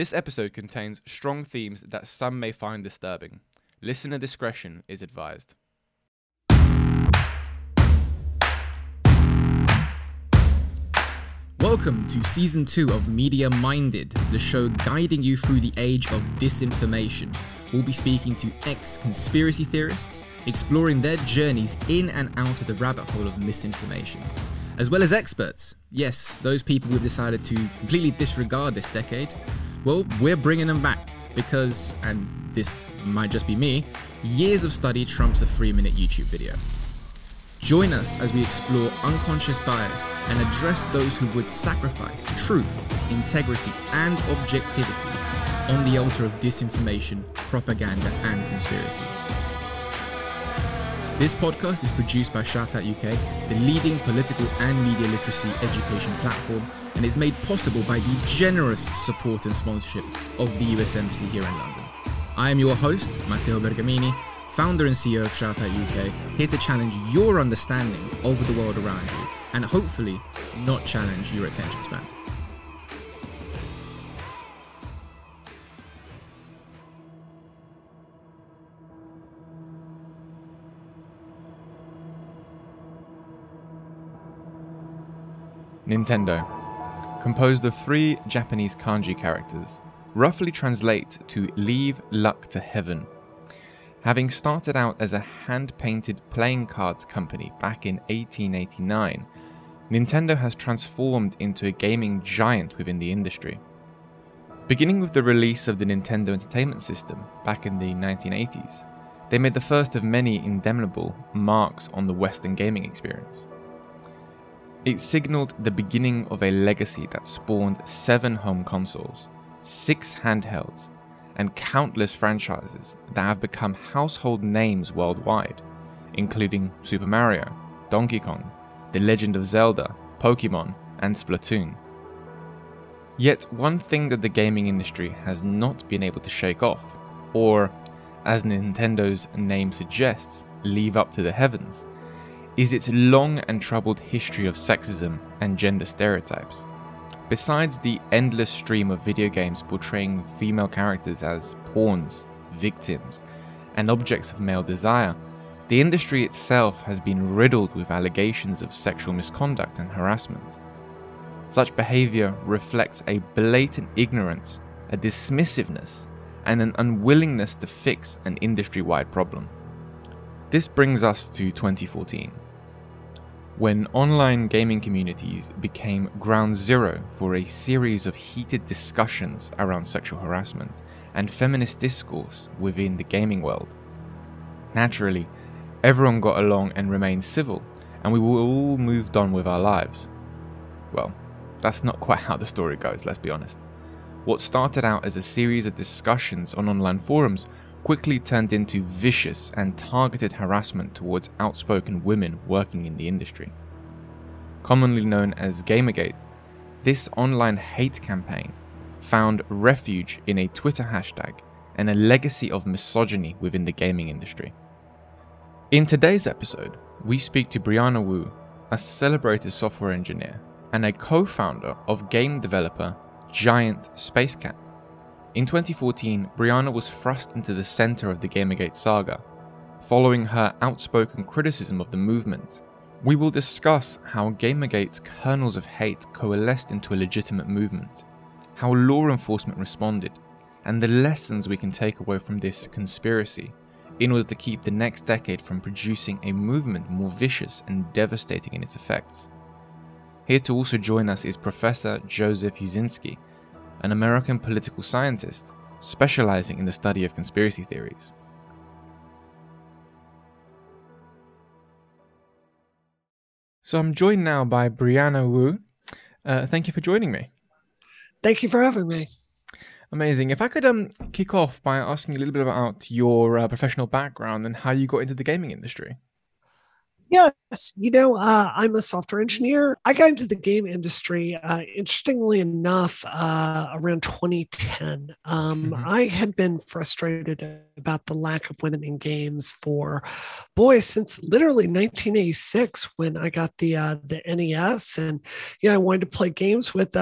This episode contains strong themes that some may find disturbing. Listener discretion is advised. Welcome to Season 2 of Media Minded, the show guiding you through the age of disinformation. We'll be speaking to ex-conspiracy theorists, exploring their journeys in and out of the rabbit hole of misinformation, as well as experts. Yes, those people we've decided to completely disregard this decade. Well, we're bringing them back because, and this might just be me, years of study trumps a 3-minute YouTube video. Join us as we explore unconscious bias and address those who would sacrifice truth, integrity, and objectivity on the altar of disinformation, propaganda, and conspiracy. This podcast is produced by Shoutout UK, the leading political and media literacy education platform, and is made possible by the generous support and sponsorship of the US Embassy here in London. I am your host, Matteo Bergamini, founder and CEO of Shoutout UK, here to challenge your understanding of the world around you, and hopefully not challenge your attention span. Nintendo, composed of 3 Japanese kanji characters, roughly translates to leave luck to heaven. Having started out as a hand-painted playing cards company back in 1889, Nintendo has transformed into a gaming giant within the industry. Beginning with the release of the Nintendo Entertainment System back in the 1980s, they made the first of many indelible marks on the Western gaming experience. It signalled the beginning of a legacy that spawned 7 home consoles, 6 handhelds, and countless franchises that have become household names worldwide, including Super Mario, Donkey Kong, The Legend of Zelda, Pokemon, and Splatoon. Yet one thing that the gaming industry has not been able to shake off, or, as Nintendo's name suggests, leave up to the heavens, is its long and troubled history of sexism and gender stereotypes. Besides the endless stream of video games portraying female characters as pawns, victims, and objects of male desire, the industry itself has been riddled with allegations of sexual misconduct and harassment. Such behaviour reflects a blatant ignorance, a dismissiveness, and an unwillingness to fix an industry-wide problem. This brings us to 2014, when online gaming communities became ground zero for a series of heated discussions around sexual harassment and feminist discourse within the gaming world. Naturally, everyone got along and remained civil, and we all moved on with our lives. Well, that's not quite how the story goes, let's be honest. What started out as a series of discussions on online forums quickly turned into vicious and targeted harassment towards outspoken women working in the industry. Commonly known as Gamergate, this online hate campaign found refuge in a Twitter hashtag and a legacy of misogyny within the gaming industry. In today's episode, we speak to Brianna Wu, a celebrated software engineer and a co-founder of game developer Giant Spacecat. In 2014, Brianna was thrust into the centre of the Gamergate saga, following her outspoken criticism of the movement. We will discuss how Gamergate's kernels of hate coalesced into a legitimate movement, how law enforcement responded, and the lessons we can take away from this conspiracy in order to keep the next decade from producing a movement more vicious and devastating in its effects. Here to also join us is Professor Joseph Uscinski, an American political scientist specializing in the study of conspiracy theories. So I'm joined now by Brianna Wu. Thank you for joining me. Thank you for having me. Amazing. If I could kick off by asking you a little bit about your professional background and how you got into the gaming industry. Yes, I'm a software engineer. I got into the game industry, interestingly enough, around 2010. I had been frustrated about the lack of women in games for, since literally 1986 when I got the NES, and I wanted to play games with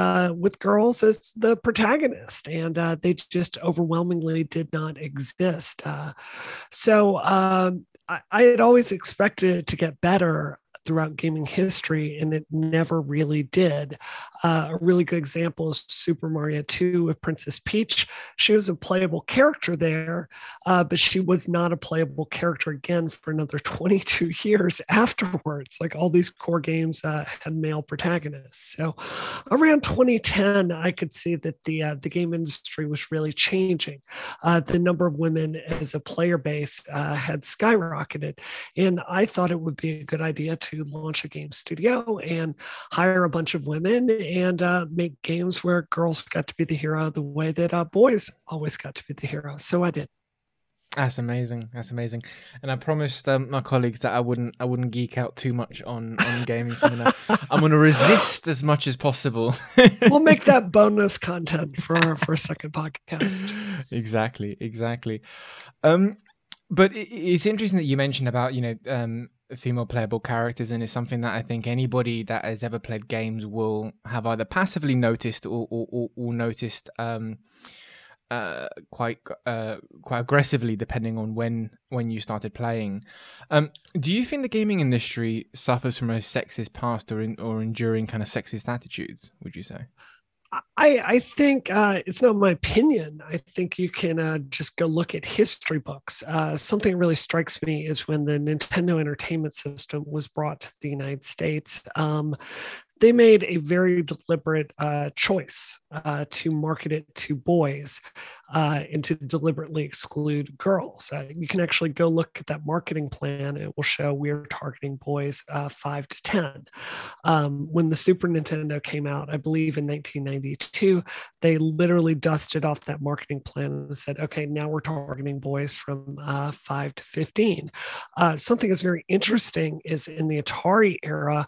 girls as the protagonist, and they just overwhelmingly did not exist. I had always expected it to get better throughout gaming history, and it never really did. A really good example is Super Mario 2 with Princess Peach. She was a playable character there, but she was not a playable character again for another 22 years afterwards. Like all these core games had male protagonists. So around 2010, I could see that the game industry was really changing. The number of women as a player base had skyrocketed, and I thought it would be a good idea to launch a game studio and hire a bunch of women and make games where girls got to be the hero the way that boys always got to be the hero. So I did. That's amazing. And I promised my colleagues that I wouldn't geek out too much on gaming. So I'm gonna resist as much as possible. We'll make that bonus content for our first second podcast. Exactly. But it's interesting that you mentioned about female playable characters, and it's something that I think anybody that has ever played games will have either passively noticed or noticed quite aggressively, depending on when you started playing. Do you think the gaming industry suffers from a sexist past or enduring kind of sexist attitudes, would you say? I think it's not my opinion. I think you can just go look at history books. Something that really strikes me is when the Nintendo Entertainment System was brought to the United States, they made a very deliberate choice to market it to boys and to deliberately exclude girls. You can actually go look at that marketing plan. It will show we're targeting boys 5 to 10. When the Super Nintendo came out, I believe in 1992, they literally dusted off that marketing plan and said, okay, now we're targeting boys from 5 to 15. Something that's very interesting is in the Atari era,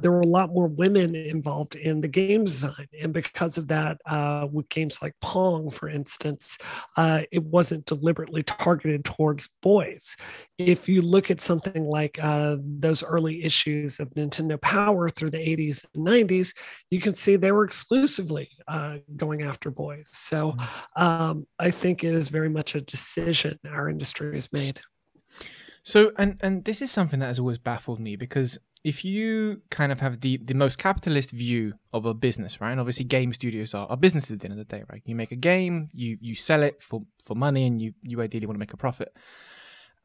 there were a lot more women involved in the game design. And because of that, with games like Pong, for instance, it wasn't deliberately targeted towards boys. If you look at something like those early issues of Nintendo Power through the 80s and 90s, you can see they were exclusively going after boys. So I think it is very much a decision our industry has made. So, and this is something that has always baffled me, because if you kind of have the most capitalist view of a business, right? And obviously game studios are businesses at the end of the day, right? You make a game, you sell it for money, and you ideally want to make a profit.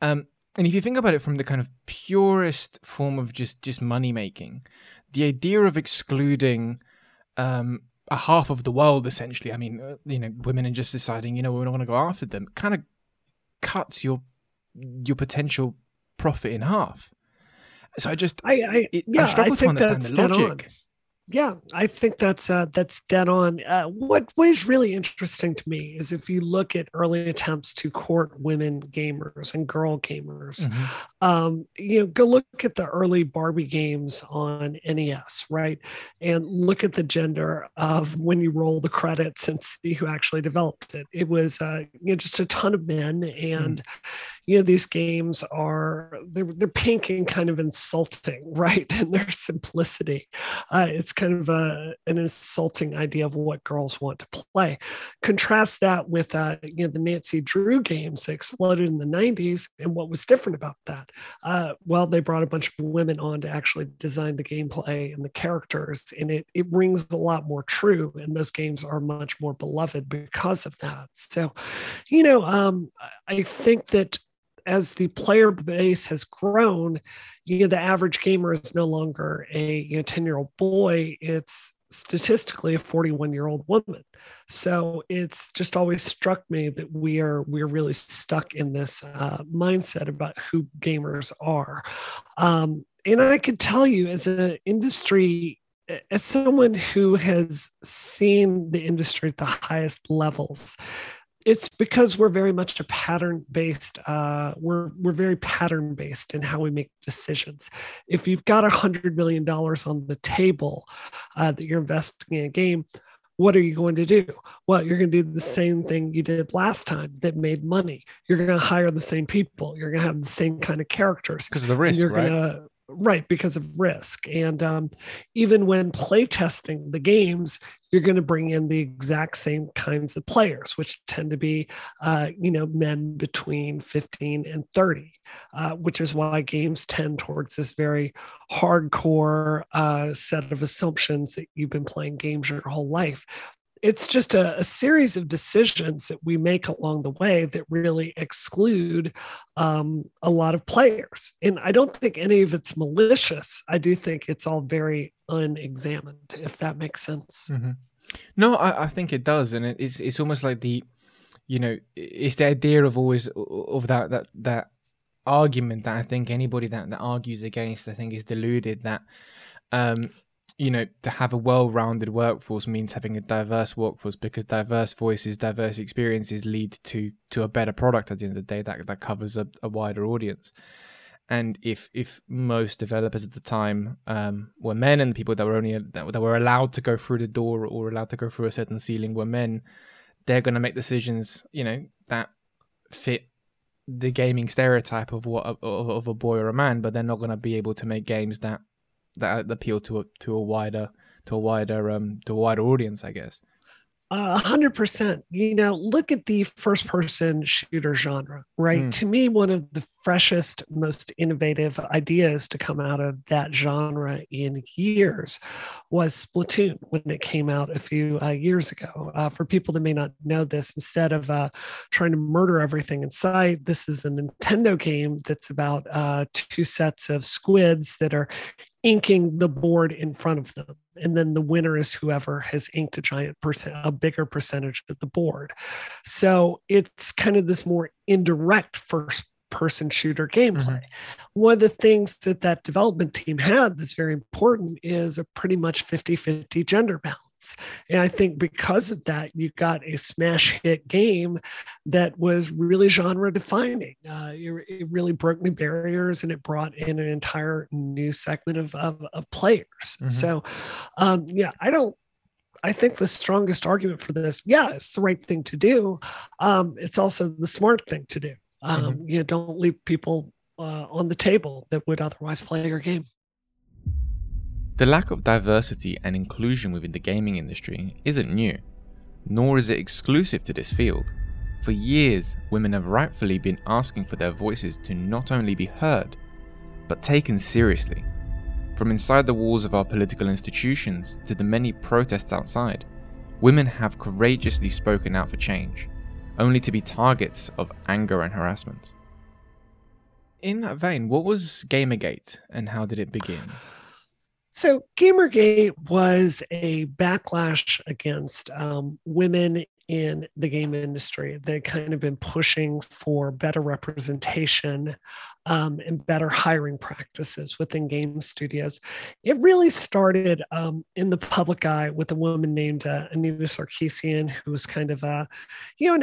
And if you think about it from the kind of purest form of just money making, the idea of excluding a half of the world, essentially, I mean, women, and just deciding, we're not going to go after them, kind of cuts your potential profit in half. So I think that's dead on. Yeah, I think that's dead on. What is really interesting to me is if you look at early attempts to court women gamers and girl gamers, go look at the early Barbie games on NES, right? And look at the gender of when you roll the credits and see who actually developed it. It was just a ton of men, and these games are they're pink and kind of insulting, right? And their simplicity, it's kind of an insulting idea of what girls want to play. Contrast that with the Nancy Drew games that exploded in the 90s, and what was different about that? They brought a bunch of women on to actually design the gameplay and the characters, and it rings a lot more true, and those games are much more beloved because of that. So, I think that as the player base has grown, the average gamer is no longer a 10-year-old boy. It's statistically a 41-year-old woman. So it's just always struck me that we're really stuck in this mindset about who gamers are. And I could tell you, as an industry, as someone who has seen the industry at the highest levels, It's because we're very much a pattern-based, we're very pattern-based in how we make decisions. If you've got $100 million on the table that you're investing in a game, what are you going to do? Well, you're going to do the same thing you did last time that made money. You're going to hire the same people. You're going to have the same kind of characters. Because of the risk, right? Right, because of risk. And even when playtesting the games, you're going to bring in the exact same kinds of players, which tend to be, men between 15 and 30, which is why games tend towards this very hardcore set of assumptions that you've been playing games your whole life. It's just a series of decisions that we make along the way that really exclude a lot of players. And I don't think any of it's malicious. I do think it's all very unexamined, if that makes sense. Mm-hmm. No, I think it does. And it's almost like it's the idea of always of that argument that I think anybody that argues against, I think, is deluded that, to have a well-rounded workforce means having a diverse workforce, because diverse voices, diverse experiences lead to a better product at the end of the day that covers a wider audience. And if most developers at the time were men, and the people that were allowed to go through the door or allowed to go through a certain ceiling were men, they're going to make decisions, that fit the gaming stereotype of a boy or a man, but they're not going to be able to make games that appeal to a wider audience, I guess. 100%. Look at the first-person shooter genre, right? Mm. To me, one of the freshest, most innovative ideas to come out of that genre in years was Splatoon when it came out a few years ago. For people that may not know this, instead of trying to murder everything in sight, this is a Nintendo game that's about two sets of squids that are inking the board in front of them. And then the winner is whoever has inked a bigger percentage of the board. So it's kind of this more indirect first-person shooter gameplay. Mm-hmm. One of the things that development team had that's very important is a pretty much 50-50 gender balance. And I think because of that, you got a smash hit game that was really genre defining. It really broke new barriers, and it brought in an entire new segment of players. Mm-hmm. So, I think the strongest argument for this, it's the right thing to do. It's also the smart thing to do. Mm-hmm. Don't leave people on the table that would otherwise play your game. The lack of diversity and inclusion within the gaming industry isn't new, nor is it exclusive to this field. For years, women have rightfully been asking for their voices to not only be heard, but taken seriously. From inside the walls of our political institutions to the many protests outside, women have courageously spoken out for change, only to be targets of anger and harassment. In that vein, what was Gamergate and how did it begin? So Gamergate was a backlash against women in the game industry. They'd kind of been pushing for better representation and better hiring practices within game studios. It really started in the public eye with a woman named Anita Sarkeesian, who was kind of an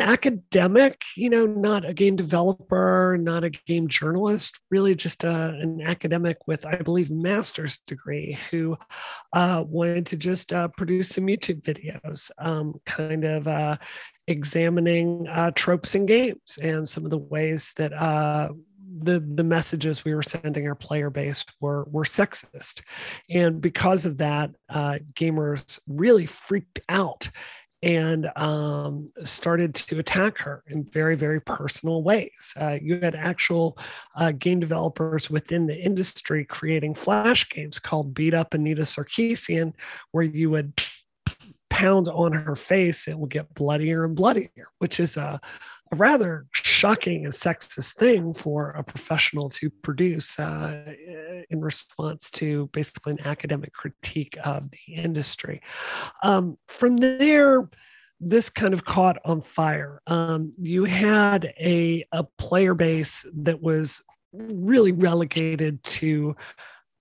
academic, not a game developer, not a game journalist, really just an academic with, I believe, master's degree, who wanted to just produce some YouTube videos, examining tropes in games and some of the ways that the messages we were sending our player base were sexist. And because of that, gamers really freaked out and started to attack her in very, very personal ways. You had actual game developers within the industry creating flash games called Beat Up Anita Sarkeesian, where you would pound on her face and it will get bloodier and bloodier, which is a rather shocking and sexist thing for a professional to produce in response to basically an academic critique of the industry. From there, this kind of caught on fire. You had a player base that was really relegated to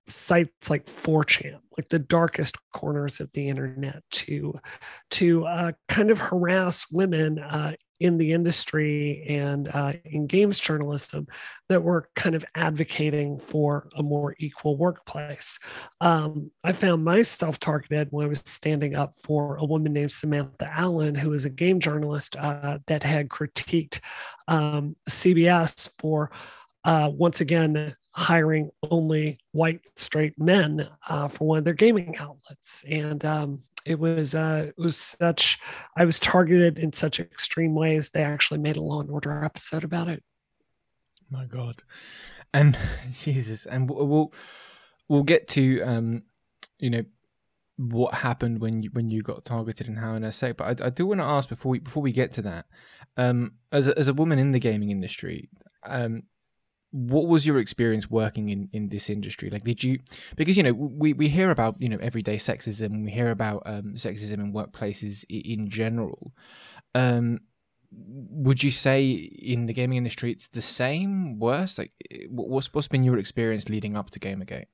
sites like 4chan, like the darkest corners of the internet, to kind of harass women in the industry and in games journalism that were kind of advocating for a more equal workplace. I found myself targeted when I was standing up for a woman named Samantha Allen, who was a game journalist that had critiqued CBS for, once again, hiring only white straight men for one of their gaming outlets. And it was such, I was targeted in such extreme ways, they actually made a Law and Order episode about it. My God. And Jesus. And we'll get to, you know, what happened when you got targeted and how in a sec, but I do want to ask before we get to that, as a woman in the gaming industry, what was your experience working in this industry? Like, did you, because, you know, we hear about, you know, everyday sexism, we hear about sexism in workplaces in general. Would you say in the gaming industry, it's the same, worse? Like, what's been your experience leading up to Gamergate?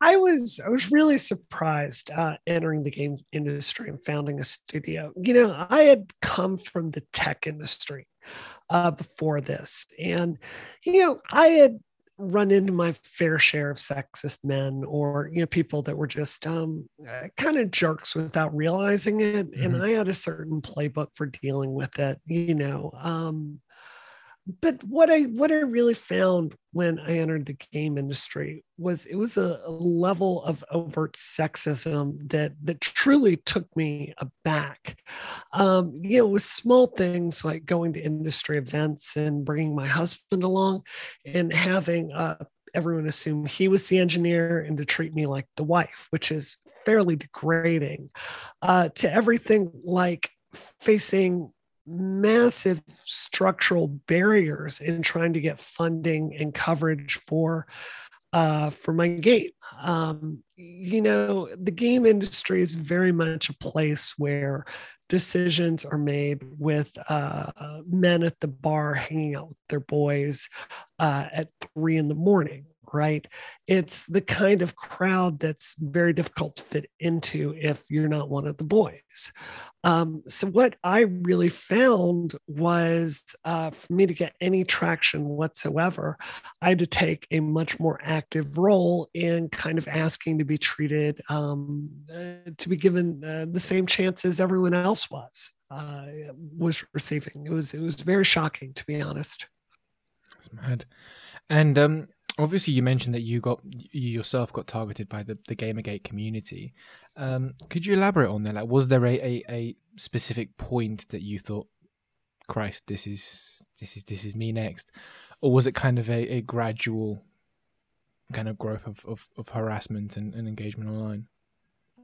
I was really surprised entering the game industry and founding a studio. You know, I had come from the tech industry before this. And, you know, I had run into my fair share of sexist men or, you know, people that were just kind of jerks without realizing it. Mm-hmm. And I had a certain playbook for dealing with it, you know. But what I really found when I entered the game industry was it was a level of overt sexism that truly took me aback. You know, with small things like going to industry events and bringing my husband along and having everyone assume he was the engineer and to treat me like the wife, which is fairly degrading, to everything like facing massive structural barriers in trying to get funding and coverage for my game. You know, the game industry is very much a place where decisions are made with men at the bar hanging out with their boys at 3 a.m. Right? It's the kind of crowd that's very difficult to fit into if you're not one of the boys. So what I really found was for me to get any traction whatsoever, I had to take a much more active role in kind of asking to be treated, to be given the same chances everyone else was receiving. It was very shocking, to be honest. That's mad. And, obviously, you mentioned that you yourself got targeted by the Gamergate community. Could you elaborate on that? Like, was there a specific point that you thought, Christ, this is me next? Or was it kind of a gradual kind of growth of harassment and engagement online?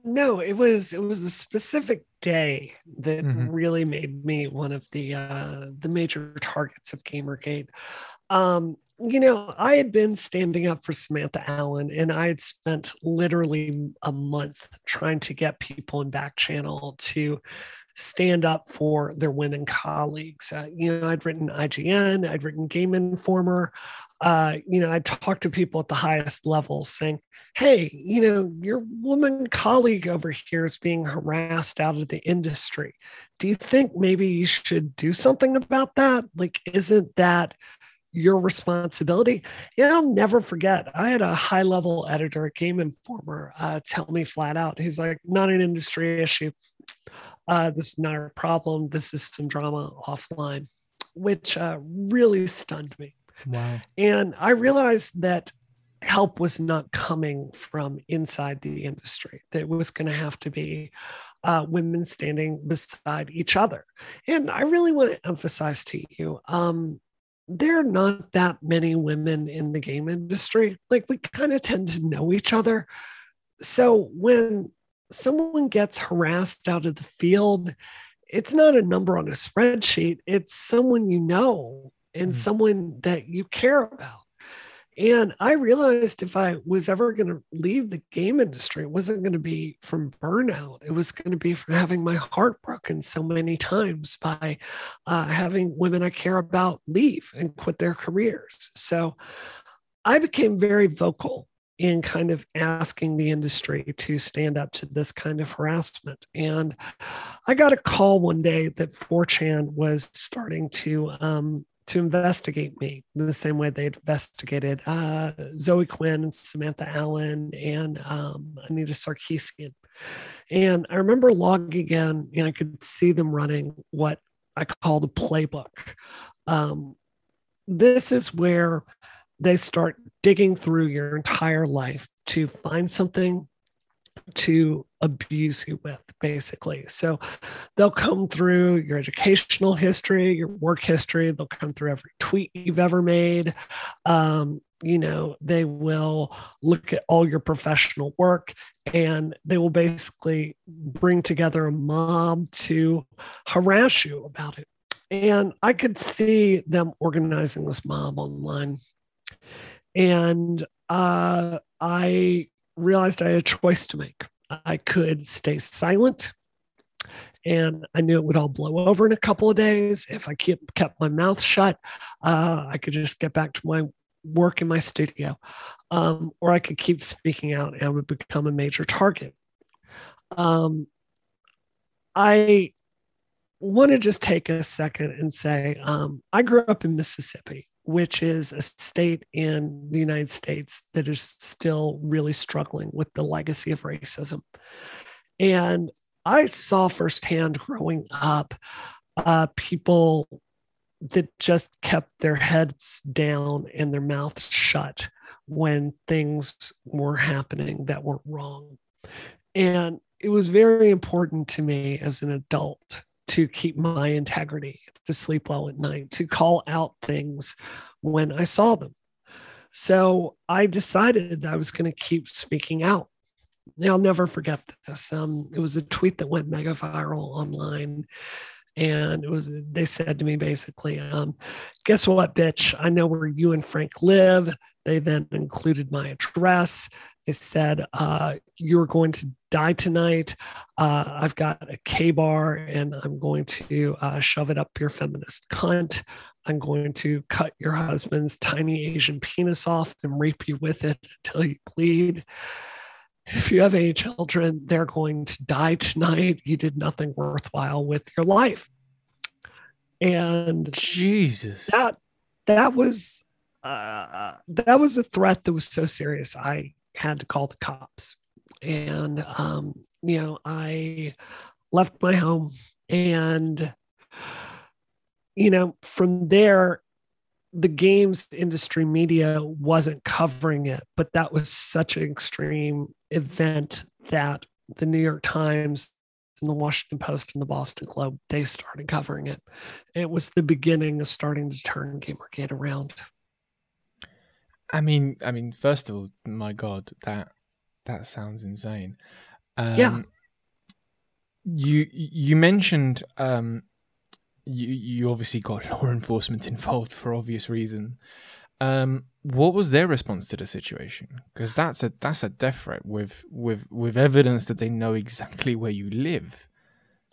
No, it was a specific day that mm-hmm. really made me one of the major targets of Gamergate. You know, I had been standing up for Samantha Allen, and I had spent literally a month trying to get people in back channel to stand up for their women colleagues. You know, I'd written IGN, I'd written Game Informer. You know, I talked to people at the highest level saying, hey, you know, your woman colleague over here is being harassed out of the industry. Do you think maybe you should do something about that? Like, isn't that your responsibility? And I'll never forget, I had a high-level editor at Game Informer tell me flat out, he's like, not an industry issue. This is not a problem. This is some drama offline, which really stunned me. Wow. And I realized that help was not coming from inside the industry, that it was going to have to be women standing beside each other. And I really want to emphasize to you, there are not that many women in the game industry. Like, we kind of tend to know each other. So when someone gets harassed out of the field, it's not a number on a spreadsheet. It's someone you know and someone that you care about. And I realized if I was ever going to leave the game industry, it wasn't going to be from burnout. It was going to be from having my heart broken so many times by having women I care about leave and quit their careers. So I became very vocal in kind of asking the industry to stand up to this kind of harassment. And I got a call one day that 4chan was starting to investigate me in the same way they'd investigated Zoe Quinn and Samantha Allen and Anita Sarkeesian. And I remember logging in and I could see them running what I call the playbook. This is where they start digging through your entire life to find something to abuse you with, basically. So they'll come through your educational history, your work history. They'll come through every tweet you've ever made. You know, they will look at all your professional work, and they will basically bring together a mob to harass you about it. And I could see them organizing this mob online. And I realized I had a choice to make. I could stay silent, and I knew it would all blow over in a couple of days. If I kept my mouth shut, I could just get back to my work in my studio, or I could keep speaking out and I would become a major target. I want to just take a second and say, I grew up in Mississippi, which is a state in the United States that is still really struggling with the legacy of racism. And I saw firsthand growing up people that just kept their heads down and their mouths shut when things were happening that were wrong. And it was very important to me as an adult to keep my integrity, to sleep well at night, to call out things when I saw them. So I decided I was going to keep speaking out. Now, I'll never forget this. It was a tweet that went mega viral online. And it was, they said to me basically, guess what, bitch? I know where you and Frank live. They then included my address. They said, you're going to die tonight. I've got a K-bar and I'm going to shove it up your feminist cunt. I'm going to cut your husband's tiny Asian penis off and rape you with it until you bleed. If you have any children, they're going to die tonight. You did nothing worthwhile with your life. And Jesus, that was a threat that was so serious, I had to call the cops. And, you know, I left my home, and, you know, from there, the games industry media wasn't covering it, but that was such an extreme event that the New York Times and the Washington Post and the Boston Globe, they started covering it. It was the beginning of starting to turn Gamergate around. I mean, first of all, my God, that sounds insane. Yeah. You mentioned you obviously got law enforcement involved for obvious reason. What was their response to the situation? Because that's a death threat with evidence that they know exactly where you live.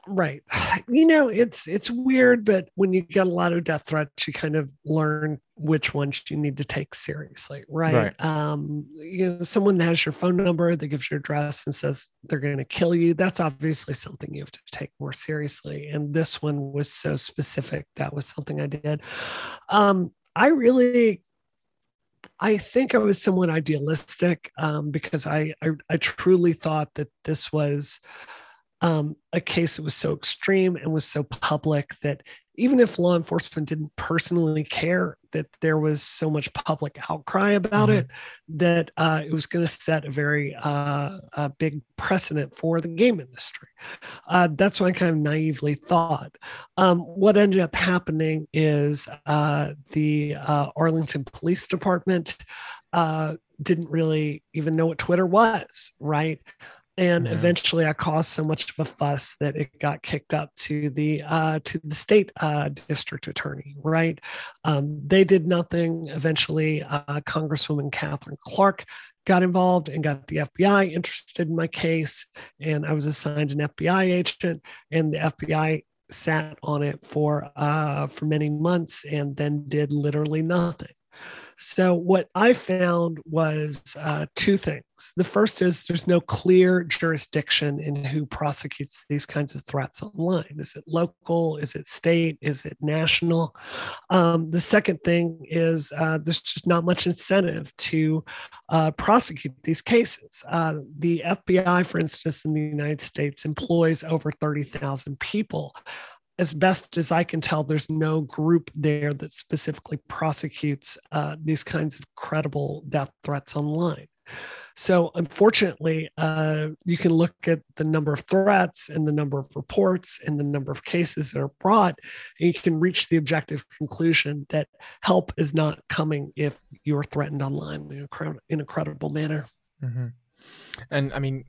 Right. You know, it's weird, but when you get a lot of death threats, you kind of learn which ones you need to take seriously, right? You know, someone has your phone number, that gives your address and says they're going to kill you. That's obviously something you have to take more seriously. And this one was so specific. That was something I did. I think I was somewhat idealistic because I truly thought that this was a case that was so extreme and was so public that even if law enforcement didn't personally care that there was so much public outcry about it, that it was going to set a very a big precedent for the game industry. That's what I kind of naively thought. What ended up happening is the Arlington Police Department didn't really even know what Twitter was, right? And eventually I caused so much of a fuss that it got kicked up to the state district attorney, right? They did nothing. Eventually, Congresswoman Catherine Clark got involved and got the FBI interested in my case. And I was assigned an FBI agent, and the FBI sat on it for many months and then did literally nothing. So what I found was two things. The first is there's no clear jurisdiction in who prosecutes these kinds of threats online. Is it local? Is it state? Is it national? The second thing is there's just not much incentive to prosecute these cases. The FBI, for instance, in the United States employs over 30,000 people. As best as I can tell, there's no group there that specifically prosecutes these kinds of credible death threats online. So unfortunately, you can look at the number of threats and the number of reports and the number of cases that are brought, and you can reach the objective conclusion that help is not coming if you're threatened online in a credible manner. Mm-hmm. And I mean,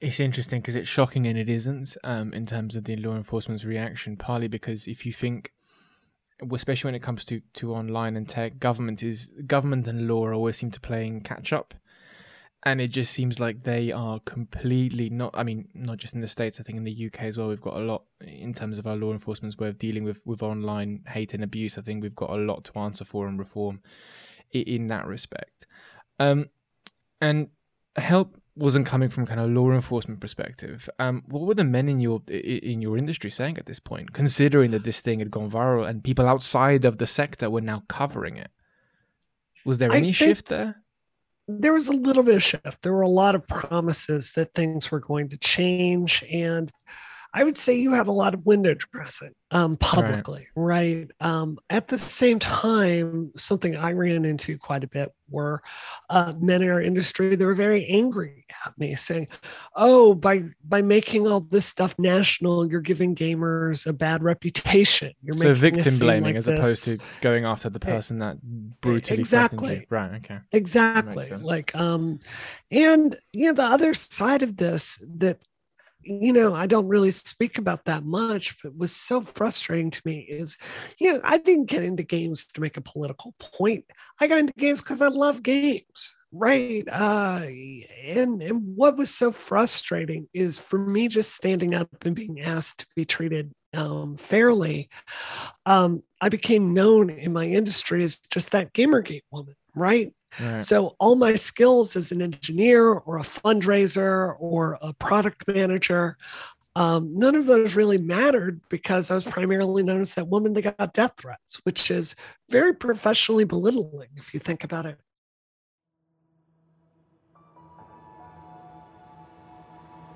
it's interesting because it's shocking and it isn't in terms of the law enforcement's reaction, partly because if you think, especially when it comes to online and tech, government and law always seem to playing catch up. And it just seems like they are completely not, I mean, not just in the States, I think in the UK as well, we've got a lot in terms of our law enforcement's way of dealing with online hate and abuse. I think we've got a lot to answer for and reform in that respect. And help wasn't coming from kind of law enforcement perspective. What were the men in your industry saying at this point, considering that this thing had gone viral and people outside of the sector were now covering it? Was there any shift there? There was a little bit of shift. There were a lot of promises that things were going to change. And I would say you had a lot of window dressing publicly, right? At the same time, something I ran into quite a bit were men in our industry. They were very angry at me saying, oh, by making all this stuff national, you're giving gamers a bad reputation. You're so victim blaming like as this. Opposed to going after the person that brutally threatened you. Right, okay. Exactly. Like, and, you know, the other side of this that, you know, I don't really speak about that much, but was so frustrating to me is, you know, I didn't get into games to make a political point. I got into games because I love games, right? And what was so frustrating is for me just standing up and being asked to be treated fairly. I became known in my industry as just that Gamergate woman, right? Right. So all my skills as an engineer or a fundraiser or a product manager, none of those really mattered because I was primarily known as that woman that got death threats, which is very professionally belittling if you think about it.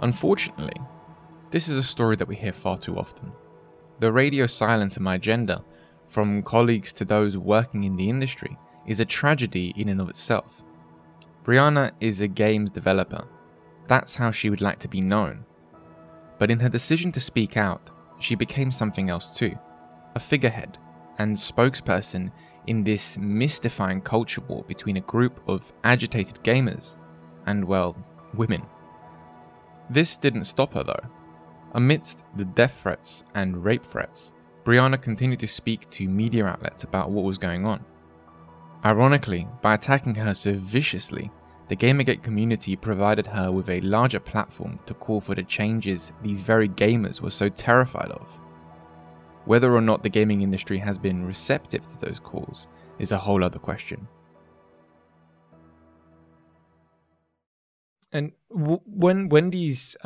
Unfortunately, this is a story that we hear far too often. The radio silence in my agenda, from colleagues to those working in the industry, is a tragedy in and of itself. Brianna is a games developer. That's how she would like to be known. But in her decision to speak out, she became something else too, a figurehead and spokesperson in this mystifying culture war between a group of agitated gamers and, well, women. This didn't stop her though. Amidst the death threats and rape threats, Brianna continued to speak to media outlets about what was going on. Ironically, by attacking her so viciously, the Gamergate community provided her with a larger platform to call for the changes these very gamers were so terrified of. Whether or not the gaming industry has been receptive to those calls is a whole other question. And when these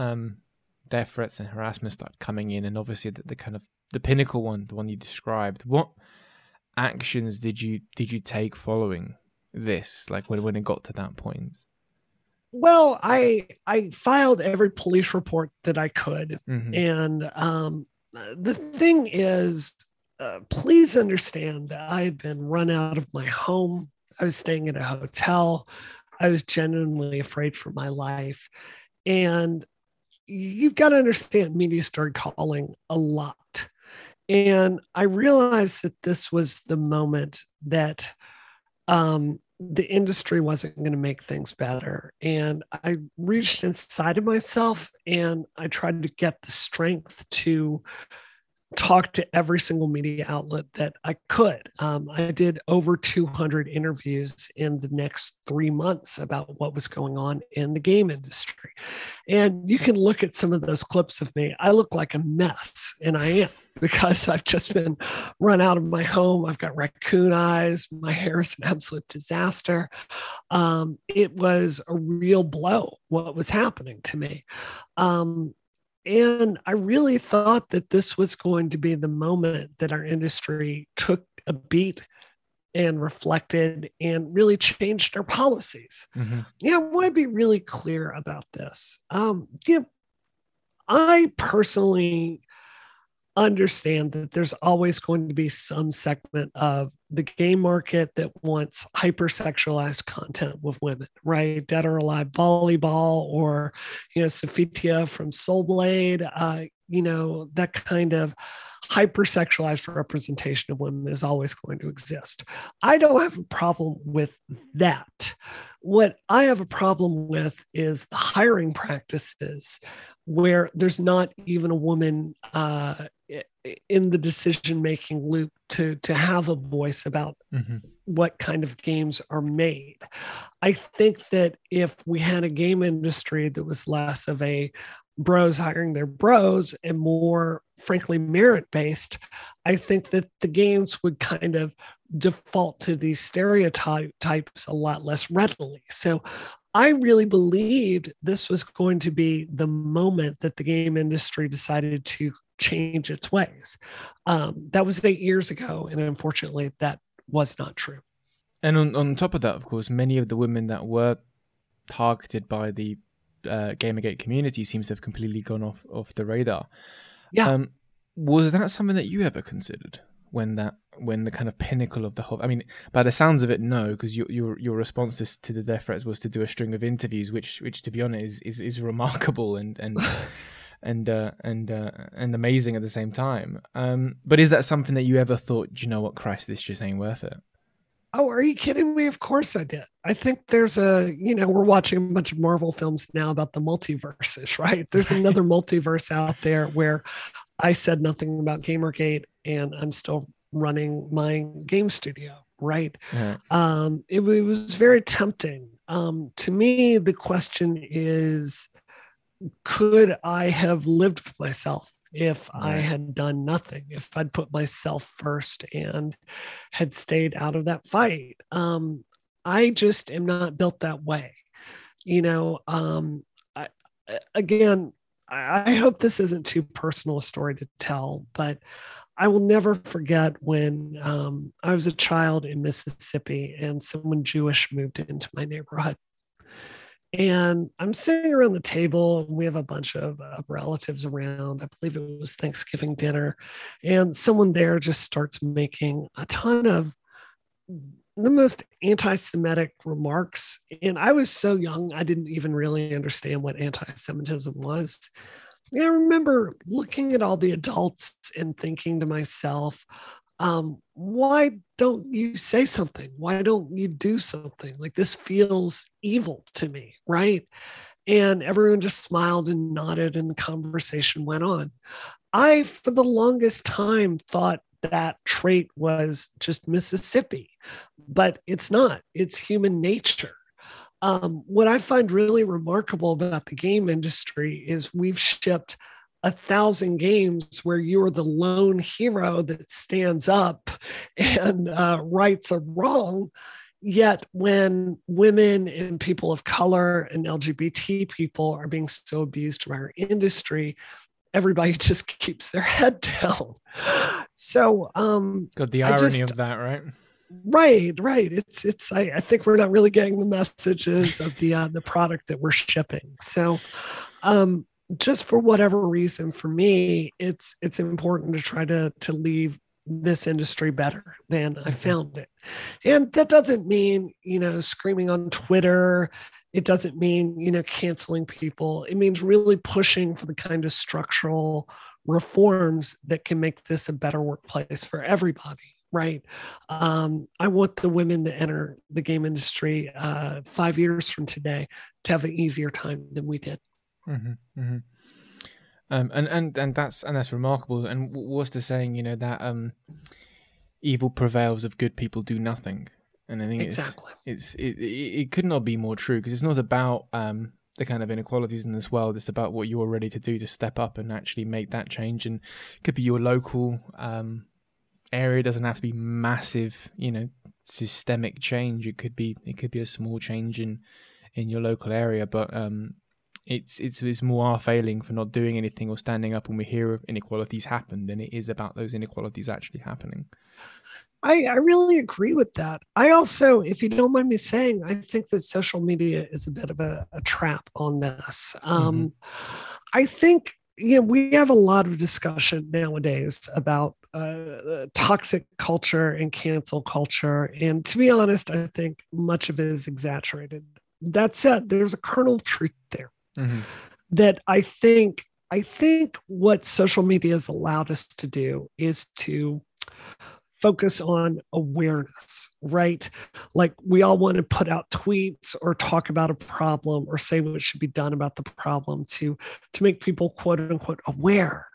death threats and harassment start coming in, and obviously the kind of the pinnacle one, the one you described, what actions did you take following this, like when it got to that point? Well, I filed every police report that I could. Mm-hmm. And the thing is, please understand that I had been run out of my home. I was staying at a hotel. I was genuinely afraid for my life. And you've got to understand, media started calling a lot. And I realized that this was the moment that the industry wasn't going to make things better. And I reached inside of myself and I tried to get the strength to talked to every single media outlet that I could. I did over 200 interviews in the next 3 months about what was going on in the game industry. And you can look at some of those clips of me. I look like a mess, and I am, because I've just been run out of my home. I've got raccoon eyes. My hair is an absolute disaster. It was a real blow what was happening to me. And I really thought that this was going to be the moment that our industry took a beat and reflected and really changed our policies. Mm-hmm. Yeah, I want to be really clear about this. You know, I personally understand that there's always going to be some segment of the game market that wants hypersexualized content with women, right? Dead or Alive Volleyball, or, you know, Sophia from Soul Blade, you know, that kind of hypersexualized representation of women is always going to exist. I don't have a problem with that. What I have a problem with is the hiring practices where there's not even a woman in the decision-making loop to have a voice about mm-hmm. what kind of games are made. I think that if we had a game industry that was less of a bros hiring their bros and more, frankly, merit-based, I think that the games would kind of default to these stereotypes a lot less readily. So I really believed this was going to be the moment that the game industry decided to change its ways. That was 8 years ago, and unfortunately, that was not true. And on top of that, of course, many of the women that were targeted by the Gamergate community seems to have completely gone off the radar. Yeah. Was that something that you ever considered when the kind of pinnacle of the whole, I mean, by the sounds of it, no, because your response to the death threats was to do a string of interviews, which to be honest is remarkable and and amazing at the same time. But is that something that you ever thought, do you know what, Christ, this just ain't worth it? Oh, are you kidding me? Of course I did. I think there's we're watching a bunch of Marvel films now about the multiverses, right? There's another multiverse out there where I said nothing about Gamergate and I'm still running my game studio, right? Yeah. It was very tempting. To me, the question is, could I have lived with myself if I had done nothing, if I'd put myself first and had stayed out of that fight? I just am not built that way. You know, I hope this isn't too personal a story to tell, but I will never forget when I was a child in Mississippi and someone Jewish moved into my neighborhood. And I'm sitting around the table, and we have a bunch of relatives around. I believe it was Thanksgiving dinner. And someone there just starts making a ton of the most anti-Semitic remarks. And I was so young, I didn't even really understand what anti-Semitism was. And I remember looking at all the adults and thinking to myself, why don't you say something? Why don't you do something? Like, this feels evil to me, right? And everyone just smiled and nodded, and the conversation went on. I, for the longest time, thought that trait was just Mississippi, but it's not. It's human nature. What I find really remarkable about the game industry is we've shipped 1,000 games where you're the lone hero that stands up and rights a wrong. Yet when women and people of color and LGBT people are being so abused by our industry, everybody just keeps their head down. So got the irony of that, right? Right. It's. I think we're not really getting the messages of the product that we're shipping. So, just for whatever reason, for me, it's important to try to leave this industry better than I found it. And that doesn't mean, you know, screaming on Twitter. It doesn't mean, you know, canceling people. It means really pushing for the kind of structural reforms that can make this a better workplace for everybody. Right. I want the women that enter the game industry 5 years from today to have an easier time than we did. Mm-hmm, mm-hmm. And that's remarkable. And Worcester saying, you know, that evil prevails if good people do nothing. And I think exactly. It could not be more true, because it's not about the kind of inequalities in this world. It's about what you're ready to do to step up and actually make that change. And it could be your local area. It doesn't have to be massive, you know, systemic change. It could be a small change in your local area. But it's more our failing for not doing anything or standing up when we hear inequalities happen than it is about those inequalities actually happening. I really agree with that. I also, if you don't mind me saying, I think that social media is a bit of a trap on this. I think, you know, we have a lot of discussion nowadays about toxic culture and cancel culture. And to be honest, I think much of it is exaggerated. That said, there's a kernel of truth there that I think what social media has allowed us to do is to focus on awareness, right? Like, we all want to put out tweets or talk about a problem or say what should be done about the problem to make people quote unquote aware.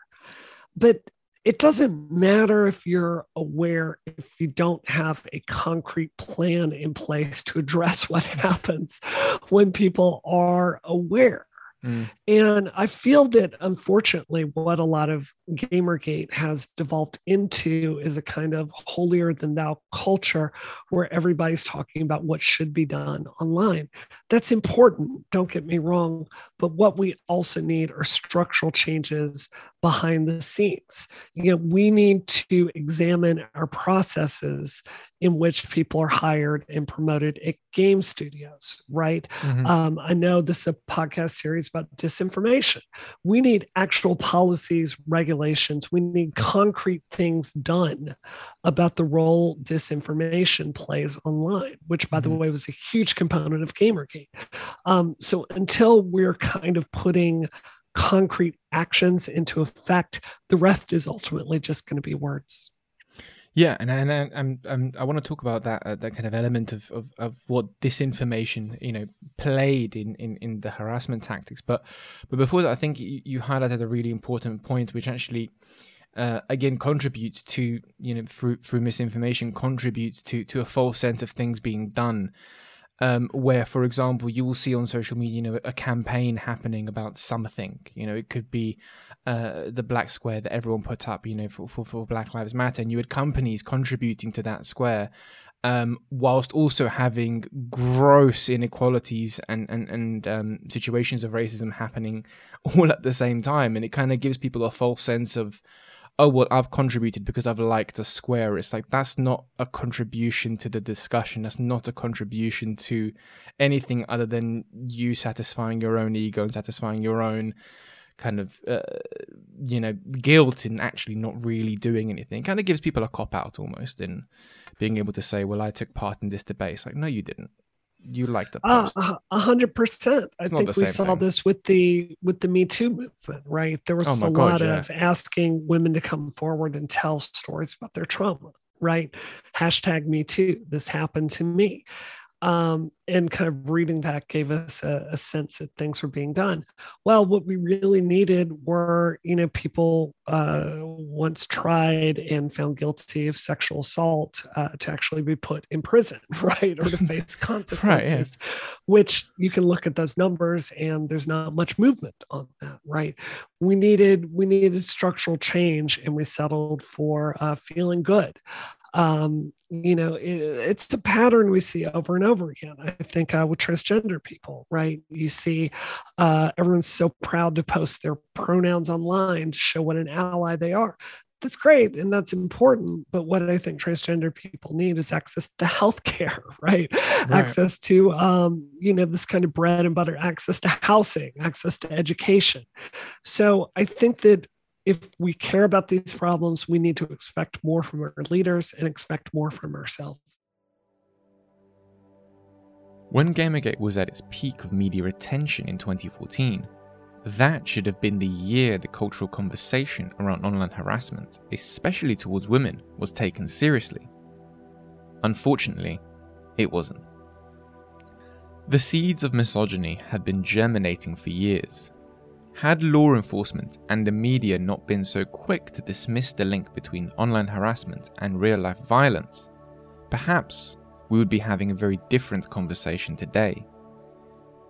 But it doesn't matter if you're aware if you don't have a concrete plan in place to address what happens when people are aware. And I feel that, unfortunately, what a lot of Gamergate has devolved into is a kind of holier than thou culture where everybody's talking about what should be done online. That's important, don't get me wrong, but what we also need are structural changes behind the scenes. You know, we need to examine our processes in which people are hired and promoted at game studios, right? I know this is a podcast series about disinformation. We need actual policies, regulations. We need concrete things done about the role disinformation plays online, which, by the way, was a huge component of Gamergate. So until we're kind of putting concrete actions into effect, the rest is ultimately just going to be words. Yeah, and I want to talk about that kind of element of what disinformation, you know, played in the harassment tactics. But before that, I think you highlighted a really important point, which actually, again, contributes to, you know, through misinformation, contributes to a false sense of things being done. Where, for example, you will see on social media, you know, a campaign happening about something. You know, it could be the black square that everyone put up, you know, for Black Lives Matter, and you had companies contributing to that square, whilst also having gross inequalities and situations of racism happening all at the same time. And it kind of gives people a false sense of, oh, well, I've contributed because I've liked a square. It's like, that's not a contribution to the discussion. That's not a contribution to anything other than you satisfying your own ego and satisfying your own kind of, you know, guilt in actually not really doing anything. It kind of gives people a cop-out almost in being able to say, well, I took part in this debate. It's like, no, you didn't. You like the post. 100%. I think we saw this with the Me Too movement, right? There was a lot of asking women to come forward and tell stories about their trauma, right? Hashtag Me Too. This happened to me. And kind of reading that gave us a sense that things were being done. Well, what we really needed were, you know, people once tried and found guilty of sexual assault to actually be put in prison, right? Or to face consequences, right, yeah. Which you can look at those numbers and there's not much movement on that, right? We needed structural change, and we settled for feeling good. You know, it's a pattern we see over and over again. I think with transgender people, right? You see everyone's so proud to post their pronouns online to show what an ally they are. That's great, and that's important. But what I think transgender people need is access to healthcare, right? Access to, you know, this kind of bread and butter, access to housing, access to education. So I think that if we care about these problems, we need to expect more from our leaders and expect more from ourselves. When Gamergate was at its peak of media attention in 2014, that should have been the year the cultural conversation around online harassment, especially towards women, was taken seriously. Unfortunately, it wasn't. The seeds of misogyny had been germinating for years. Had law enforcement and the media not been so quick to dismiss the link between online harassment and real-life violence, perhaps we would be having a very different conversation today.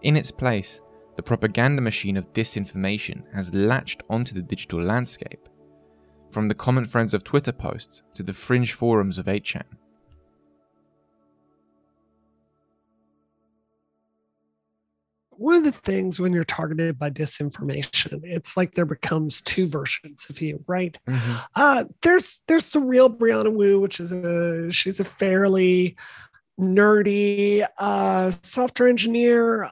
In its place, the propaganda machine of disinformation has latched onto the digital landscape, from the common friends of Twitter posts to the fringe forums of 8chan. One of the things when you're targeted by disinformation, it's like there becomes two versions of you, right? Mm-hmm. There's the real Brianna Wu, which is she's a fairly nerdy software engineer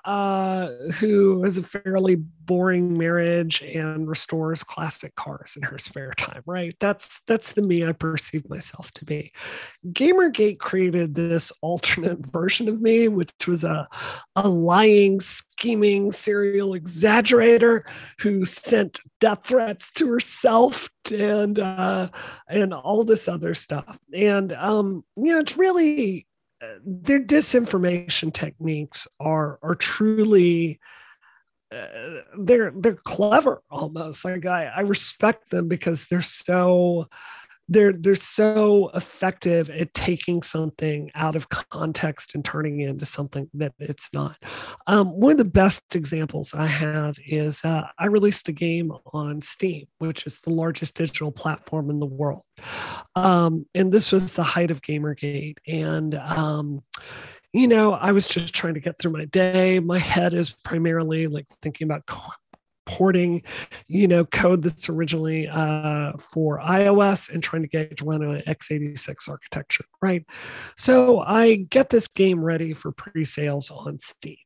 who has a fairly boring marriage and restores classic cars in her spare time, right? That's the me I perceive myself to be. Gamergate created this alternate version of me, which was a lying, scheming, serial exaggerator who sent death threats to herself and all this other stuff. And it's really their disinformation techniques are truly they're clever almost. Like I respect them because they're so effective at taking something out of context and turning it into something that it's not. One of the best examples I have is I released a game on Steam, which is the largest digital platform in the world. And this was the height of Gamergate. And, I was just trying to get through my day. My head is primarily like thinking about porting, code that's originally for iOS and trying to get it to run on an x86 architecture, right? So I get this game ready for pre-sales on Steam.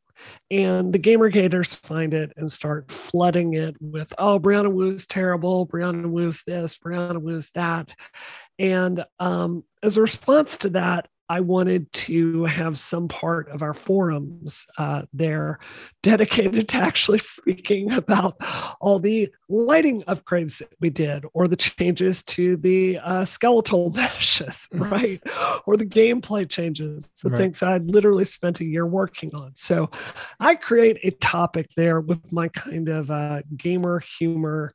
And the Gamergators find it and start flooding it with, oh, Brianna Wu's terrible, Brianna Wu's this, Brianna Wu's that. And as a response to that, I wanted to have some part of our forums there dedicated to actually speaking about all the lighting upgrades that we did, or the changes to the skeletal meshes, right? Or the gameplay changes, things I'd literally spent a year working on. So I create a topic there with my kind of gamer humor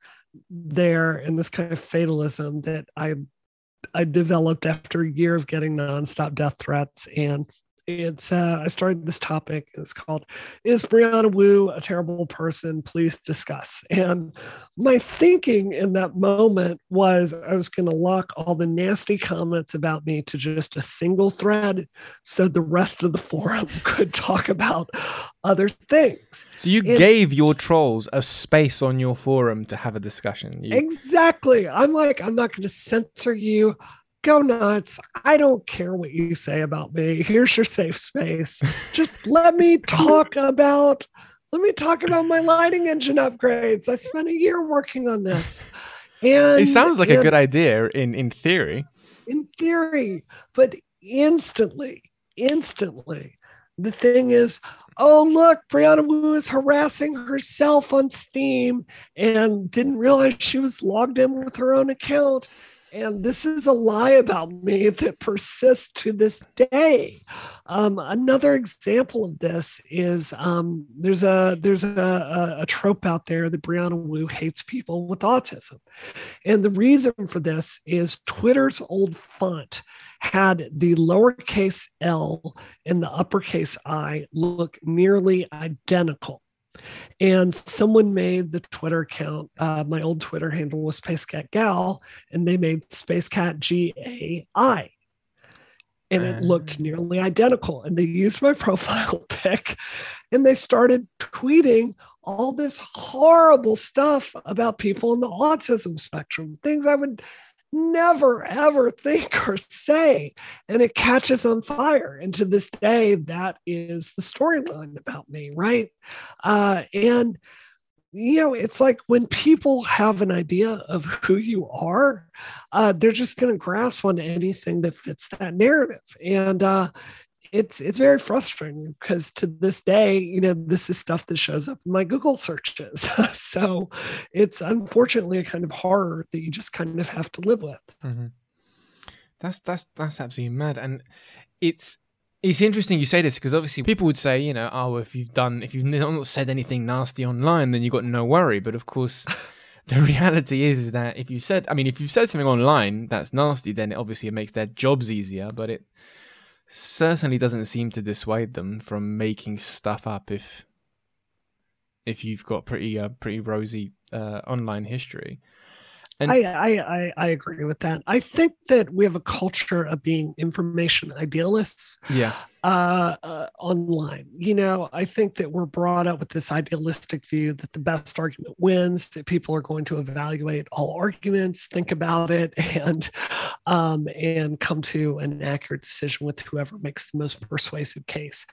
there and this kind of fatalism that I developed after a year of getting nonstop death threats. And it's, I started this topic. It's called, Is Brianna Wu a Terrible Person? Please Discuss. And my thinking in that moment was I was going to lock all the nasty comments about me to just a single thread so the rest of the forum could talk about other things. So you gave your trolls a space on your forum to have a discussion. Exactly. I'm like, I'm not going to censor you. Go nuts. I don't care what you say about me. Here's your safe space. Just let me talk about my lighting engine upgrades. I spent a year working on this. And it sounds like a good idea in theory. In theory, but instantly, the thing is, oh, look, Brianna Wu is harassing herself on Steam and didn't realize she was logged in with her own account. And this is a lie about me that persists to this day. Another example of this is there's a trope out there that Brianna Wu hates people with autism. And the reason for this is Twitter's old font had the lowercase L and the uppercase I look nearly identical. And someone made the Twitter account. My old Twitter handle was Spacecat Gal, and they made Spacecat GAI. And it looked nearly identical. And they used my profile pic, and they started tweeting all this horrible stuff about people in the autism spectrum, things I would never, ever think or say. And it catches on fire. And to this day, that is the storyline about me, right? It's like when people have an idea of who you are, they're just going to grasp on anything that fits that narrative. And it's very frustrating because to this day, this is stuff that shows up in my Google searches. So it's unfortunately a kind of horror that you just kind of have to live with. Mm-hmm. That's absolutely mad. And it's It's interesting you say this, because obviously people would say, you know, oh, if you've not said anything nasty online, then you've got no worry. But of course, the reality is that if you've said something online that's nasty, then obviously it makes their jobs easier. But it certainly doesn't seem to dissuade them from making stuff up if you've got pretty rosy online history. And I agree with that. I think that we have a culture of being information idealists. Yeah. Online, you know, I think that we're brought up with this idealistic view that the best argument wins. That people are going to evaluate all arguments, think about it, and come to an accurate decision with whoever makes the most persuasive case.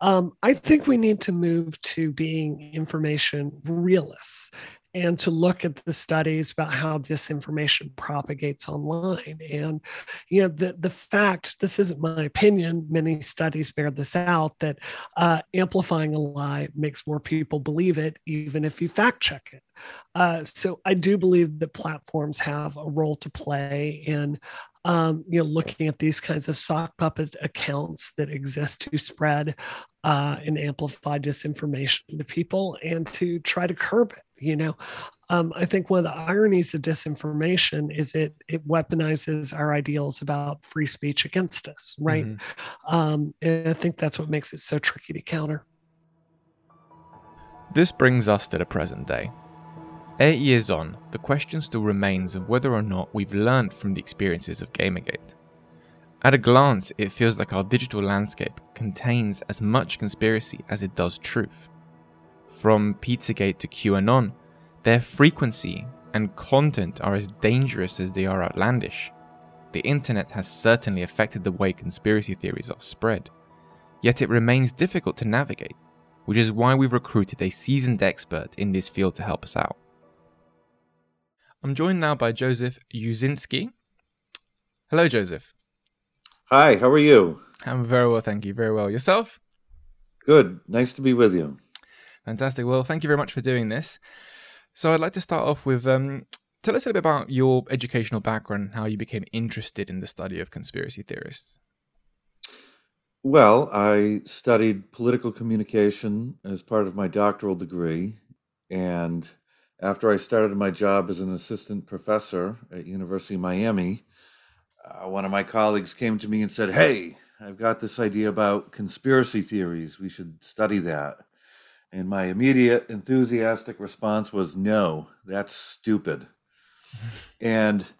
I think we need to move to being information realists, and to look at the studies about how disinformation propagates online. And, you know, the fact, this isn't my opinion, many studies bear this out, that amplifying a lie makes more people believe it, even if you fact check it. So I do believe that platforms have a role to play in looking at these kinds of sock puppet accounts that exist to spread and amplify disinformation to people and to try to curb it. You know, I think one of the ironies of disinformation is it weaponizes our ideals about free speech against us, right? Mm-hmm. And I think that's what makes it so tricky to counter. This brings us to the present day. 8 years on, the question still remains of whether or not we've learned from the experiences of Gamergate. At a glance, it feels like our digital landscape contains as much conspiracy as it does truth. From Pizzagate to QAnon, their frequency and content are as dangerous as they are outlandish. The internet has certainly affected the way conspiracy theories are spread, yet it remains difficult to navigate, which is why we've recruited a seasoned expert in this field to help us out. I'm joined now by Joseph Uscinski. Hello, Joseph. Hi, how are you? I'm very well, thank you. Very well. Yourself? Good. Nice to be with you. Fantastic. Well, thank you very much for doing this. So I'd like to start off with, tell us a little bit about your educational background, how you became interested in the study of conspiracy theorists. Well, I studied political communication as part of my doctoral degree. And after I started my job as an assistant professor at University of Miami, one of my colleagues came to me and said, "Hey, I've got this idea about conspiracy theories. We should study that." And my immediate enthusiastic response was, "No, that's stupid." And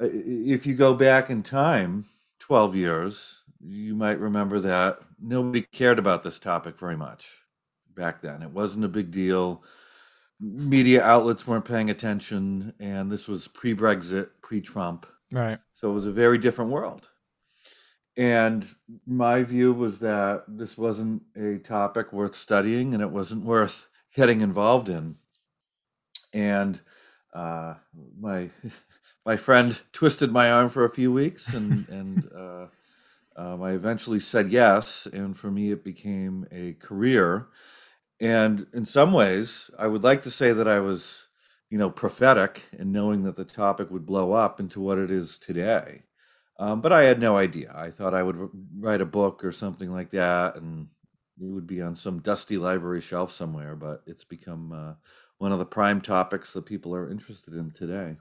if you go back in time 12 years, you might remember that nobody cared about this topic very much back then. It wasn't a big deal. Media outlets weren't paying attention. And this was pre-Brexit, pre-Trump. Right. So it was a very different world. And my view was that this wasn't a topic worth studying and it wasn't worth getting involved in. And my friend twisted my arm for a few weeks and I eventually said yes. And for me, it became a career. And in some ways, I would like to say that I was, prophetic in knowing that the topic would blow up into what it is today. But I had no idea. I thought I would write a book or something like that, and it would be on some dusty library shelf somewhere, but it's become one of the prime topics that people are interested in today.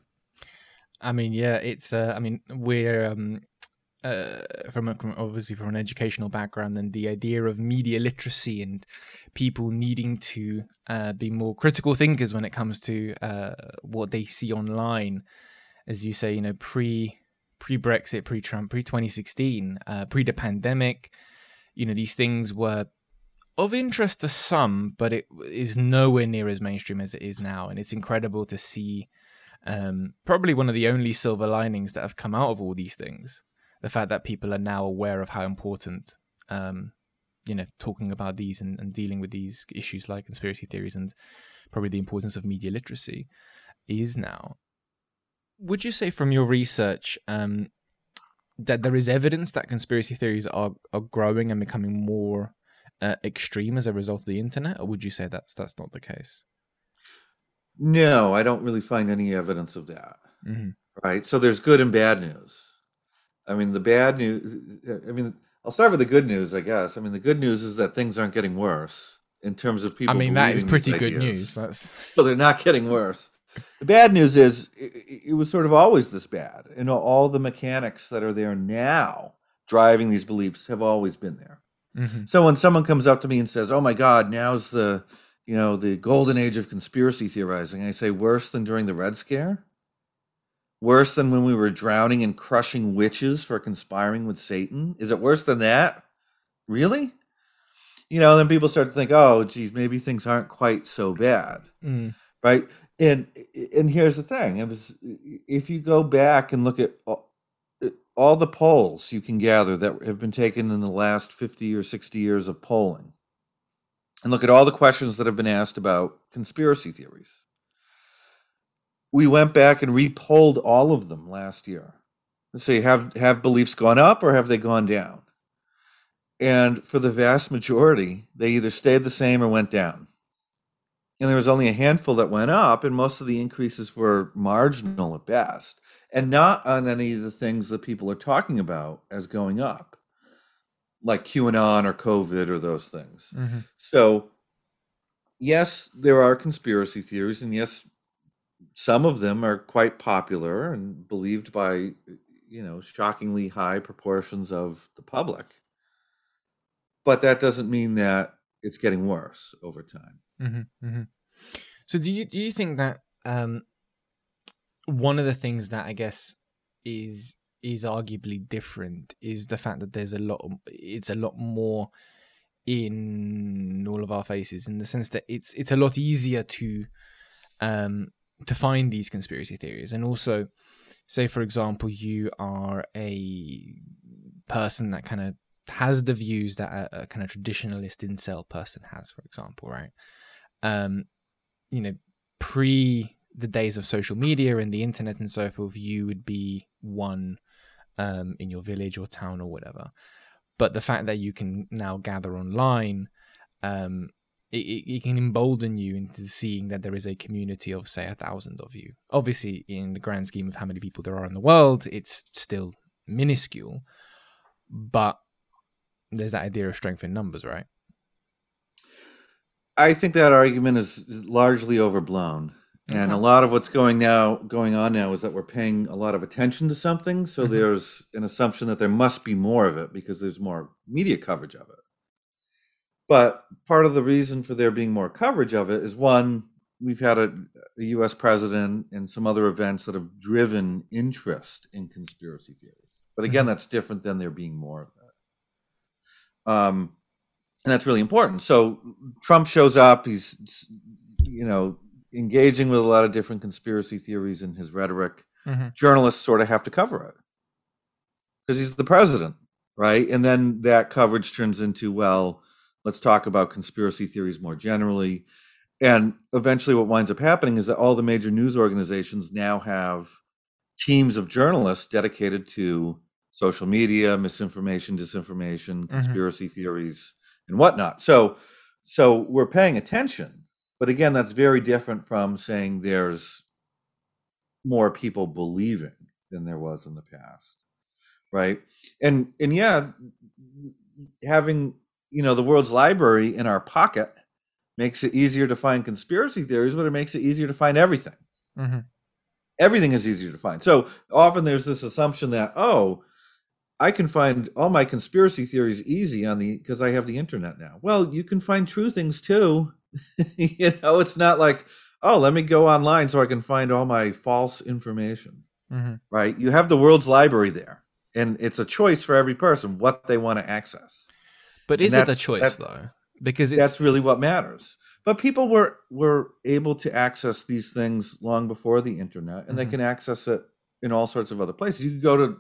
I mean, yeah, it's, we're from an educational background, and the idea of media literacy and people needing to be more critical thinkers when it comes to what they see online, as you say, pre-Brexit, pre-Trump, pre-2016, pre the pandemic, these things were of interest to some, but it is nowhere near as mainstream as it is now. And it's incredible to see probably one of the only silver linings that have come out of all these things. The fact that people are now aware of how important, talking about these and dealing with these issues like conspiracy theories and probably the importance of media literacy is now. Would you say from your research that there is evidence that conspiracy theories are growing and becoming more extreme as a result of the internet? Or would you say that's not the case? No, I don't really find any evidence of that. Mm-hmm. Right. So there's good and bad news. I mean, the bad news, I'll start with the good news, I guess. I mean, the good news is that things aren't getting worse in terms of people. I mean, that is pretty good news. So they're not getting worse. The bad news is it was sort of always this bad. You know, all the mechanics that are there now driving these beliefs have always been there. Mm-hmm. So when someone comes up to me and says, "Oh my God, now's the, you know, the golden age of conspiracy theorizing," I say, worse than during the Red Scare? Worse than when we were drowning and crushing witches for conspiring with Satan? Is it worse than that? Really? You know, then people start to think, oh, geez, maybe things aren't quite so bad. Mm. Right? And here's the thing. It was, if you go back and look at all the polls you can gather that have been taken in the last 50 or 60 years of polling, and look at all the questions that have been asked about conspiracy theories, we went back and re-polled all of them last year. Let's say, have beliefs gone up or have they gone down? And for the vast majority, they either stayed the same or went down. And there was only a handful that went up, and most of the increases were marginal at best, and not on any of the things that people are talking about as going up, like QAnon or COVID or those things. Mm-hmm. So, yes, there are conspiracy theories, and yes, some of them are quite popular and believed by, you know, shockingly high proportions of the public. But that doesn't mean that it's getting worse over time. Mm-hmm, mm-hmm. So do you think that one of the things that I guess is arguably different is the fact that there's a lot more in all of our faces, in the sense that it's a lot easier to find these conspiracy theories. And also, say, for example, you are a person that kind of has the views that a kind of traditionalist incel person has, for example, right? You know, pre the days of social media and the internet and so forth, you would be one in your village or town or whatever. But the fact that you can now gather online, it can embolden you into seeing that there is a community of, say, 1,000 of you. Obviously, in the grand scheme of how many people there are in the world, it's still minuscule, but there's that idea of strength in numbers, right? I think that argument is largely overblown. Okay. And a lot of what's going on now is that we're paying a lot of attention to something. So mm-hmm. There's an assumption that there must be more of it because there's more media coverage of it. But part of the reason for there being more coverage of it is, one, we've had a U.S. president and some other events that have driven interest in conspiracy theories. But again, mm-hmm. That's different than there being more of that. And that's really important. So Trump shows up, he's, you know, engaging with a lot of different conspiracy theories in his rhetoric. Mm-hmm. Journalists sort of have to cover it because he's the president, right? And then that coverage turns into, well, let's talk about conspiracy theories more generally. And eventually what winds up happening is that all the major news organizations now have teams of journalists dedicated to social media, misinformation, disinformation, conspiracy mm-hmm. theories, and whatnot. So we're paying attention. But again, that's very different from saying there's more people believing than there was in the past, right? And yeah, having, you know, the world's library in our pocket makes it easier to find conspiracy theories, but it makes it easier to find everything. Mm-hmm. Everything is easier to find. So often there's this assumption that, oh, I can find all my conspiracy theories easy because I have the internet now. Well, you can find true things too. You know, it's not like, oh, let me go online so I can find all my false information, mm-hmm. right? You have the world's library there, and it's a choice for every person what they want to access. But is it a choice though? Because that's really what matters. But people were able to access these things long before the internet, and mm-hmm. they can access it in all sorts of other places. You can go to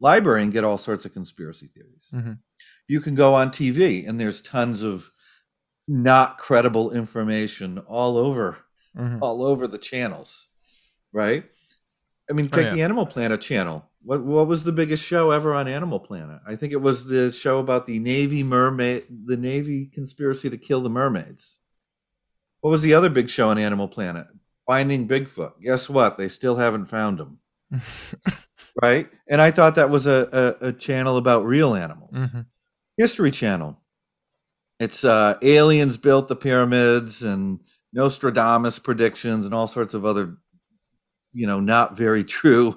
library and get all sorts of conspiracy theories. Mm-hmm. You can go on TV and there's tons of not credible information all over the channels, right? I mean, take the Animal Planet channel. What was the biggest show ever on Animal Planet? I think it was the show about the Navy conspiracy to kill the mermaids. What was the other big show on Animal Planet? Finding Bigfoot. Guess what? They still haven't found him. Right? And I thought that was a channel about real animals. Mm-hmm. History Channel. It's aliens built the pyramids and Nostradamus predictions and all sorts of other, you know, not very true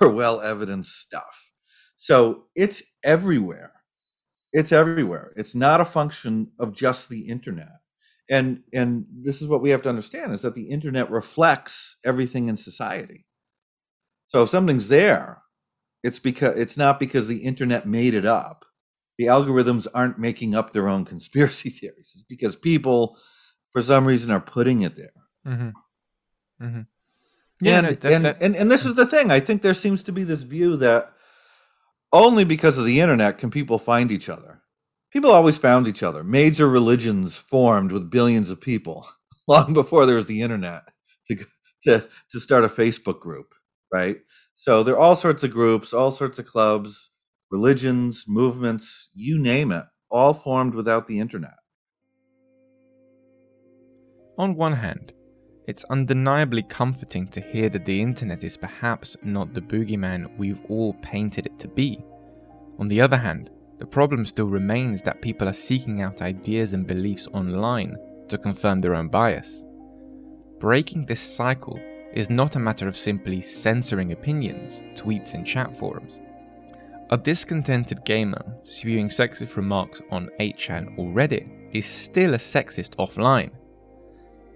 or well evidenced stuff. So it's everywhere. It's everywhere. It's not a function of just the internet. And this is what we have to understand, is that the internet reflects everything in society. So if something's there, it's not because the internet made it up. The algorithms aren't making up their own conspiracy theories. It's because people, for some reason, are putting it there. Mm-hmm. Mm-hmm. Yeah, and this is the thing. I think there seems to be this view that only because of the internet can people find each other. People always found each other. Major religions formed with billions of people long before there was the internet to start a Facebook group, right? So there are all sorts of groups, all sorts of clubs, religions, movements, you name it, all formed without the internet. On one hand, it's undeniably comforting to hear that the internet is perhaps not the boogeyman we've all painted it to be. On the other hand, the problem still remains that people are seeking out ideas and beliefs online to confirm their own bias. Breaking this cycle is not a matter of simply censoring opinions, tweets and chat forums. A discontented gamer spewing sexist remarks on 8chan or Reddit is still a sexist offline.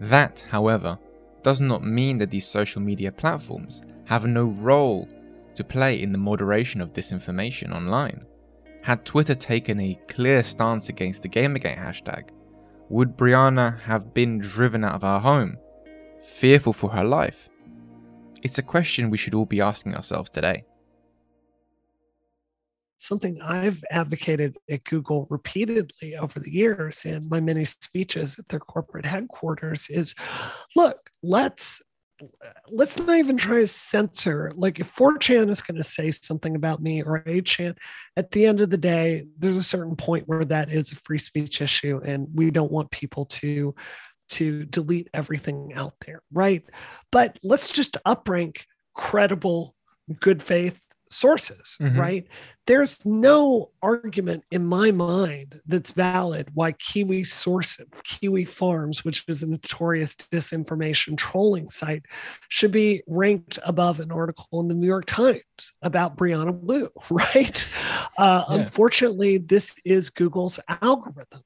That, however, does not mean that these social media platforms have no role to play in the moderation of disinformation online. Had Twitter taken a clear stance against the Gamergate hashtag, would Brianna have been driven out of her home, fearful for her life? It's a question we should all be asking ourselves today. Something I've advocated at Google repeatedly over the years in my many speeches at their corporate headquarters is, look, let's not even try to censor. Like, if 4chan is going to say something about me or 8chan, at the end of the day, there's a certain point where that is a free speech issue, and we don't want people to delete everything out there, right? But let's just uprank credible, good faith sources, mm-hmm. right? There's no argument in my mind that's valid why Kiwi Sources, Kiwi Farms, which is a notorious disinformation trolling site, should be ranked above an article in the New York Times about Brianna Wu, right? Yeah. Unfortunately, this is Google's algorithm.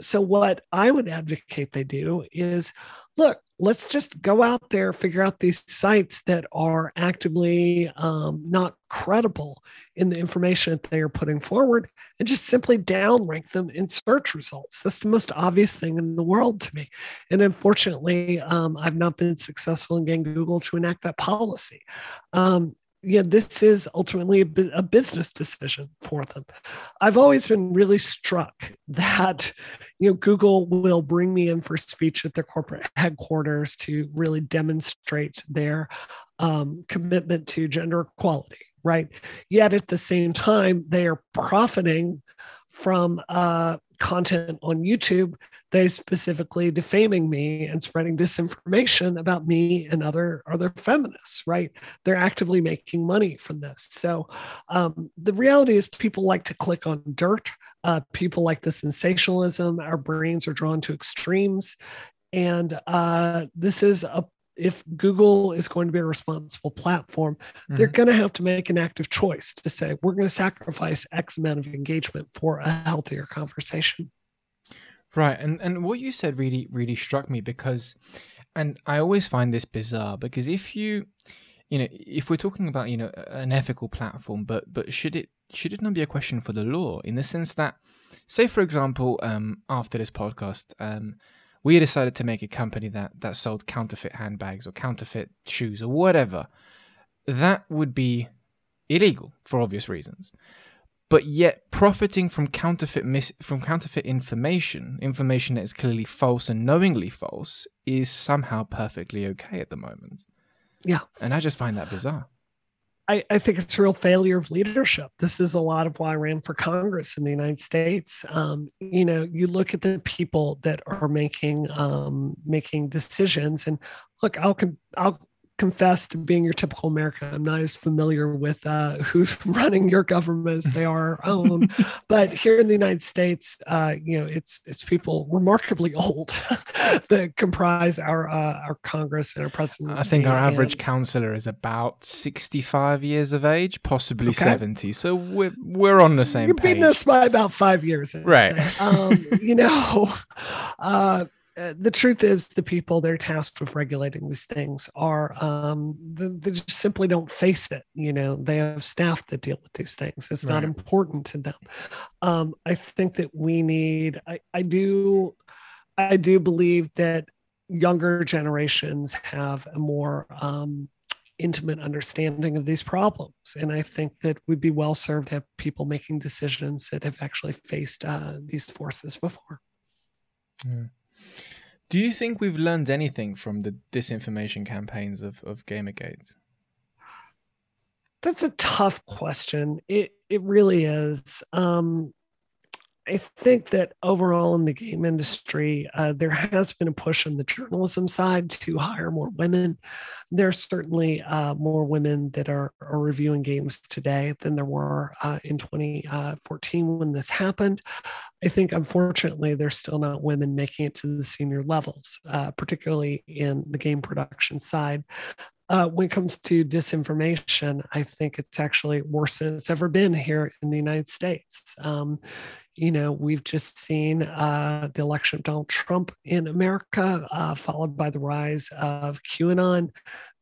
So what I would advocate they do is, look, let's just go out there, figure out these sites that are actively not credible in the information that they are putting forward, and just simply downrank them in search results. That's the most obvious thing in the world to me. And unfortunately, I've not been successful in getting Google to enact that policy. This is ultimately a business decision for them. I've always been really struck that, you know, Google will bring me in for speech at their corporate headquarters to really demonstrate their commitment to gender equality, right? Yet at the same time, they are profiting from content on YouTube that is specifically defaming me and spreading disinformation about me and other feminists, right? They're actively making money from this. So the reality is people like to click on dirt. People like the sensationalism. Our brains are drawn to extremes. And if Google is going to be a responsible platform, mm-hmm. they're going to have to make an active choice to say, we're going to sacrifice X amount of engagement for a healthier conversation. Right. And what you said really, really struck me because, and I always find this bizarre because if we're talking about, you know, an ethical platform, but should it not be a question for the law in the sense that, say, for example, after this podcast, we decided to make a company that sold counterfeit handbags or counterfeit shoes or whatever. That would be illegal for obvious reasons. But yet profiting from counterfeit information that is clearly false and knowingly false is somehow perfectly okay at the moment. Yeah. And I just find that bizarre. I think it's a real failure of leadership. This is a lot of why I ran for Congress in the United States. You look at the people that are making decisions, and look, I'll confess to being your typical American. I'm not as familiar with who's running your government as they are our own. But here in the United States, it's people remarkably old that comprise our Congress and our president. I think our average councillor is about 65 years of age, possibly 70. So we're on the same page. You're beating us by about 5 years. Right. The truth is the people that are tasked with regulating these things are, they just simply don't face it. They have staff that deal with these things. It's not important to them. I think that we need, I do believe that younger generations have a more intimate understanding of these problems. And I think that we'd be well served to have people making decisions that have actually faced these forces before. Yeah. Do you think we've learned anything from the disinformation campaigns of Gamergate? That's a tough question. It really is. I think that overall in the game industry, there has been a push on the journalism side to hire more women. There's certainly more women that are reviewing games today than there were in 2014 when this happened. I think, unfortunately, there's still not women making it to the senior levels, particularly in the game production side. When it comes to disinformation, I think it's actually worse than it's ever been here in the United States. We've just seen the election of Donald Trump in America, followed by the rise of QAnon,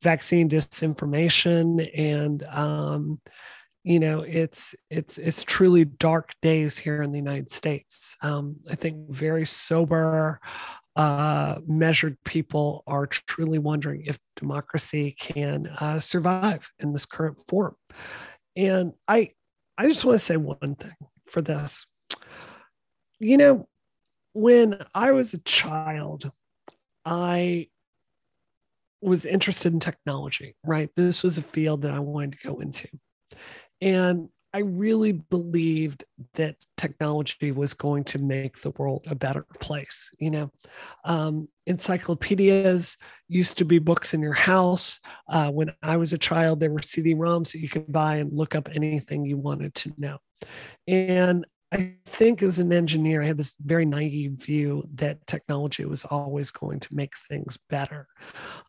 vaccine disinformation, and it's truly dark days here in the United States. I think very sober, measured people are truly wondering if democracy can survive in this current form. And I just want to say one thing for this. When I was a child, I was interested in technology, right? This was a field that I wanted to go into. And I really believed that technology was going to make the world a better place. Encyclopedias used to be books in your house. When I was a child, there were CD-ROMs that you could buy and look up anything you wanted to know. And I think as an engineer, I had this very naive view that technology was always going to make things better.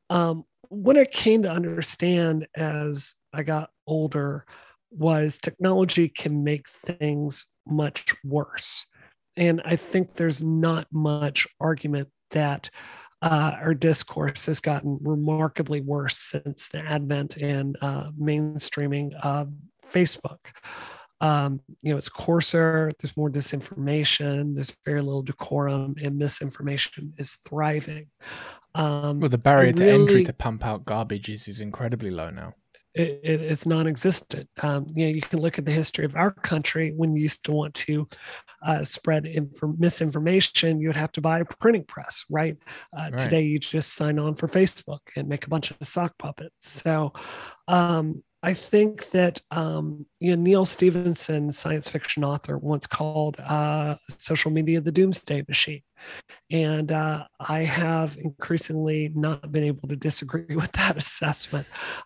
What I came to understand as I got older was technology can make things much worse. And I think there's not much argument that our discourse has gotten remarkably worse since the advent and mainstreaming of Facebook. It's coarser, there's more disinformation, there's very little decorum, and misinformation is thriving. The barrier to entry to pump out garbage is incredibly low now. It's non-existent. You can look at the history of our country. When you used to want to spread misinformation, you would have to buy a printing press, right? Today, you just sign on for Facebook and make a bunch of sock puppets. So I think that Neil Stephenson, science fiction author, once called social media the doomsday machine. And I have increasingly not been able to disagree with that assessment.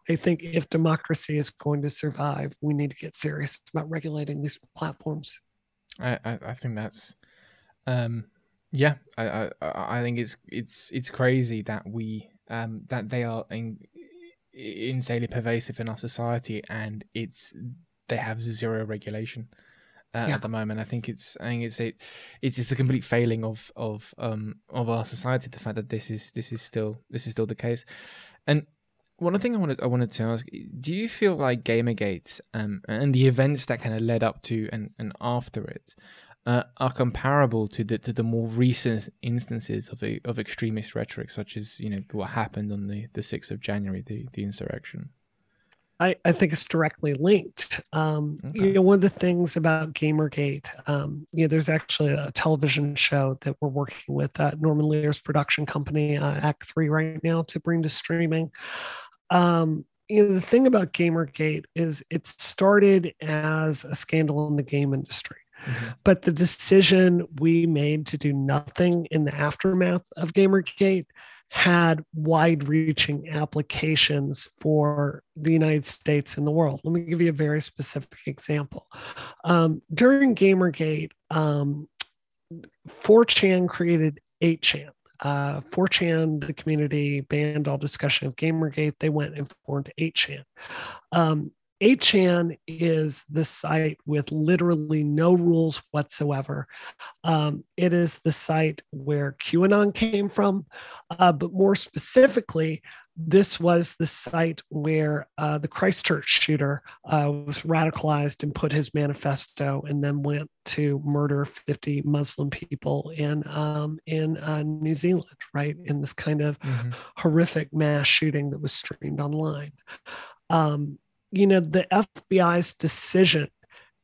I think if democracy is going to survive, we need to get serious about regulating these platforms. I think that's, I think it's crazy that we that they are insanely pervasive in our society, and they have zero regulation. At the moment, I think it's just a complete failing of our society. The fact that this is still the case. And one thing I wanted to ask: do you feel like Gamergate and the events that kind of led up to and after it are comparable to the more recent instances of extremist rhetoric, such as what happened on the 6th of January, the insurrection? I think it's directly linked. One of the things about Gamergate, there's actually a television show that we're working with Norman Lear's production company, Act 3 right now, to bring to streaming. The thing about Gamergate is it started as a scandal in the game industry. Mm-hmm. But the decision we made to do nothing in the aftermath of Gamergate had wide-reaching applications for the United States and the world. Let me give you a very specific example. During Gamergate, 4chan created 8chan. 4chan, the community, banned all discussion of Gamergate. They went and formed 8chan. 8chan is the site with literally no rules whatsoever. It is the site where QAnon came from, but more specifically, this was the site where the Christchurch shooter was radicalized and put his manifesto, and then went to murder 50 Muslim people in New Zealand, right? In this kind of horrific mass shooting that was streamed online. You know, the FBI's decision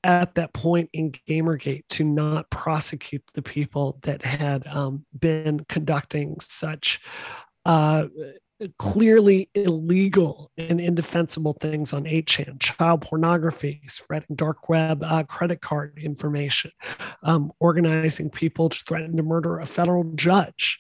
at that point in Gamergate to not prosecute the people that had been conducting such clearly illegal and indefensible things on 8chan, child pornography, spreading dark web credit card information, organizing people to threaten to murder a federal judge.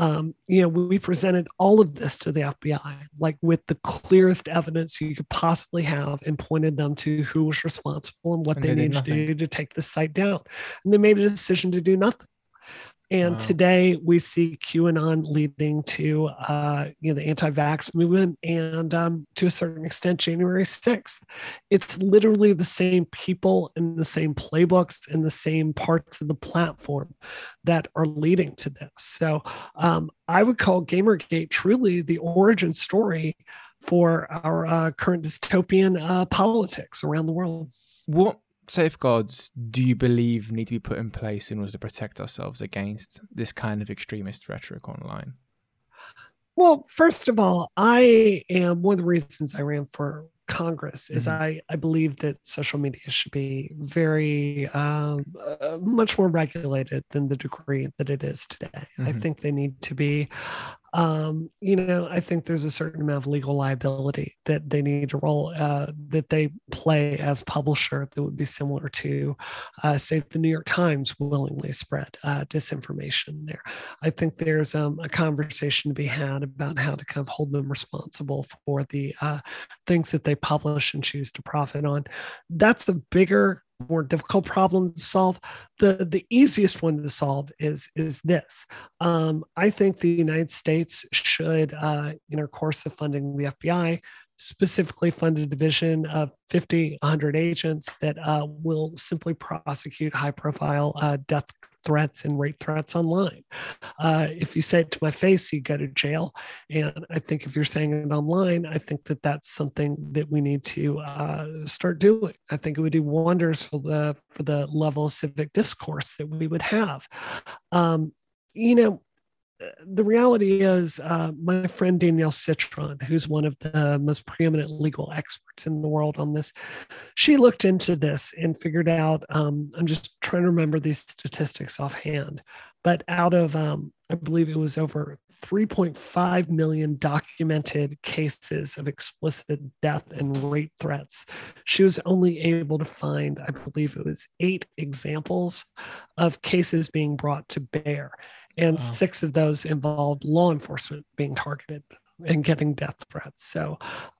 You know, we presented all of this to the FBI, like with the clearest evidence you could possibly have, and pointed them to who was responsible and what they needed to do to take this site down. And they made a decision to do nothing. And today we see QAnon leading to you know, the anti-vax movement and to a certain extent, January 6th. It's literally the same people and the same playbooks and the same parts of the platform that are leading to this. So I would call Gamergate truly the origin story for our current dystopian politics around the world. What safeguards do you believe need to be put in place in order to protect ourselves against this kind of extremist rhetoric online? Well, first of all, I am one of the reasons I ran for Congress is I believe that social media should be very much more regulated than the degree that it is today. I think they need to be you know, I think there's a certain amount of legal liability that they need to roll, that they play as publisher that would be similar to, say, the New York Times willingly spread disinformation there. I think there's a conversation to be had about how to kind of hold them responsible for the things that they publish and choose to profit on. That's a bigger, more difficult problem to solve. The easiest one to solve is this. I think the United States should, in our course of funding the FBI, specifically fund a division of 50, 100 agents that will simply prosecute high-profile death threats and rape threats online. If you say it to my face, you go to jail. And I think if you're saying it online, I think that that's something that we need to start doing. I think it would do wonders for the level of civic discourse that we would have. You know, the reality is my friend Danielle Citron, who's one of the most preeminent legal experts in the world on this, she looked into this and figured out, I'm just trying to remember these statistics offhand, but out of, I believe it was over 3.5 million documented cases of explicit death and rape threats, she was only able to find, I believe it was 8 examples of cases being brought to bear. And 6 of those involved law enforcement being targeted and getting death threats. So,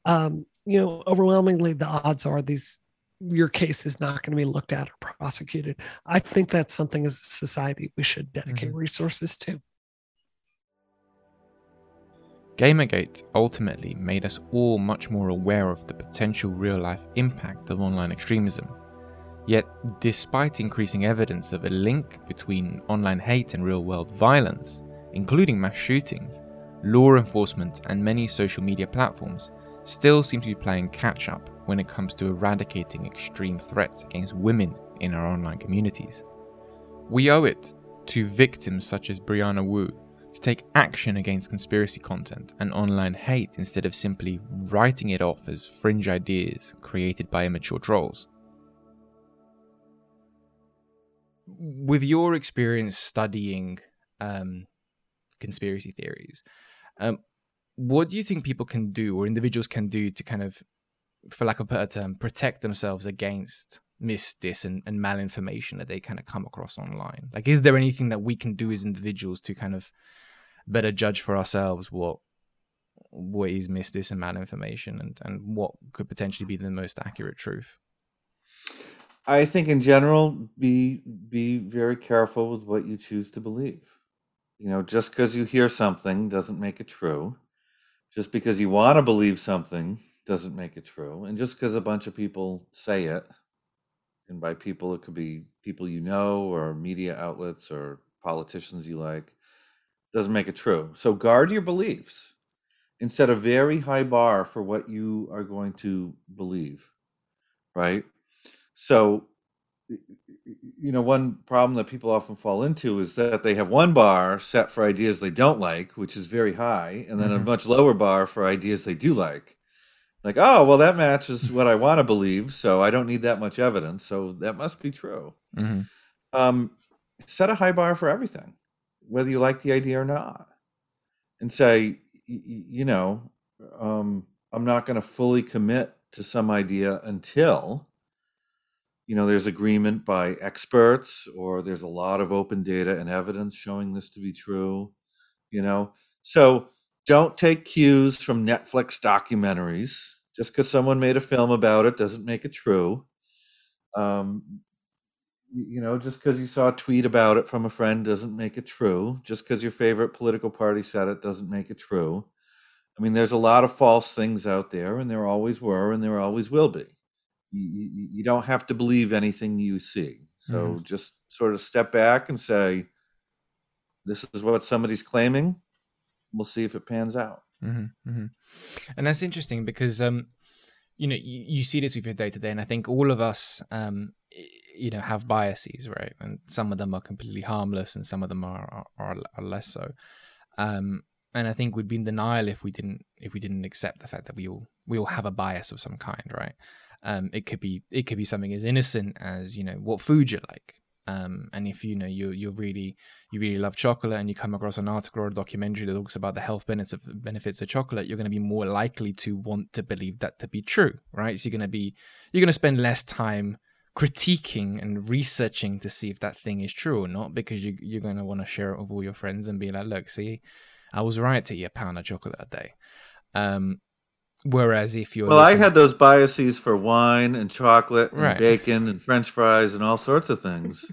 you know, overwhelmingly, the odds are these, your case is not going to be looked at or prosecuted. I think that's something as a society we should dedicate resources to. Gamergate ultimately made us all much more aware of the potential real-life impact of online extremism. Yet, despite increasing evidence of a link between online hate and real-world violence, including mass shootings, law enforcement and many social media platforms still seem to be playing catch-up when it comes to eradicating extreme threats against women in our online communities. We owe it to victims such as Brianna Wu to take action against conspiracy content and online hate instead of simply writing it off as fringe ideas created by immature trolls. With your experience studying conspiracy theories, what do you think people can do or individuals can do to kind of, for lack of a better term, protect themselves against misdis and malinformation that they kind of come across online? Like, is there anything that we can do as individuals to kind of better judge for ourselves what is misdis and malinformation, and what could potentially be the most accurate truth. I think in general, be very careful with what you choose to believe. You know, just because you hear something doesn't make it true. Just because you want to believe something doesn't make it true. And just because a bunch of people say it, and by people, it could be people you know or media outlets or politicians you like, doesn't make it true. So guard your beliefs and set a very high bar for what you are going to believe, right? So, you know, one problem that people often fall into is that they have one bar set for ideas they don't like, which is very high, and then a much lower bar for ideas they do like. Like, oh, well, that matches what I want to believe, so I don't need that much evidence, so that must be true. Mm-hmm. Set a high bar for everything, whether you like the idea or not, and say, you know, I'm not going to fully commit to some idea until, you know, there's agreement by experts, or there's a lot of open data and evidence showing this to be true, you know. So don't take cues from Netflix documentaries. Just because someone made a film about it doesn't make it true. You know, just because you saw a tweet about it from a friend doesn't make it true. Just because your favorite political party said it doesn't make it true. I mean, there's a lot of false things out there, and there always were, and there always will be. You don't have to believe anything you see. So just sort of step back and say, this is what somebody's claiming. We'll see if it pans out. Mm-hmm, mm-hmm. And that's interesting because, you know, you see this with your day-to-day, and I think all of us, you know, have biases, right? And some of them are completely harmless and some of them are less so. And I think we'd be in denial if we didn't accept the fact that we all have a bias of some kind, right? It could be something as innocent as, you know, what food you like. And if you know you really love chocolate, and you come across an article or a documentary that talks about the health benefits of chocolate, you're going to be more likely to want to believe that to be true, right? So you're going to spend less time critiquing and researching to see if that thing is true or not, because you're going to want to share it with all your friends and be like, look, see, I was right to eat a pound of chocolate a day. Whereas if you're... Well, I had those biases for wine and chocolate and bacon and French fries and all sorts of things.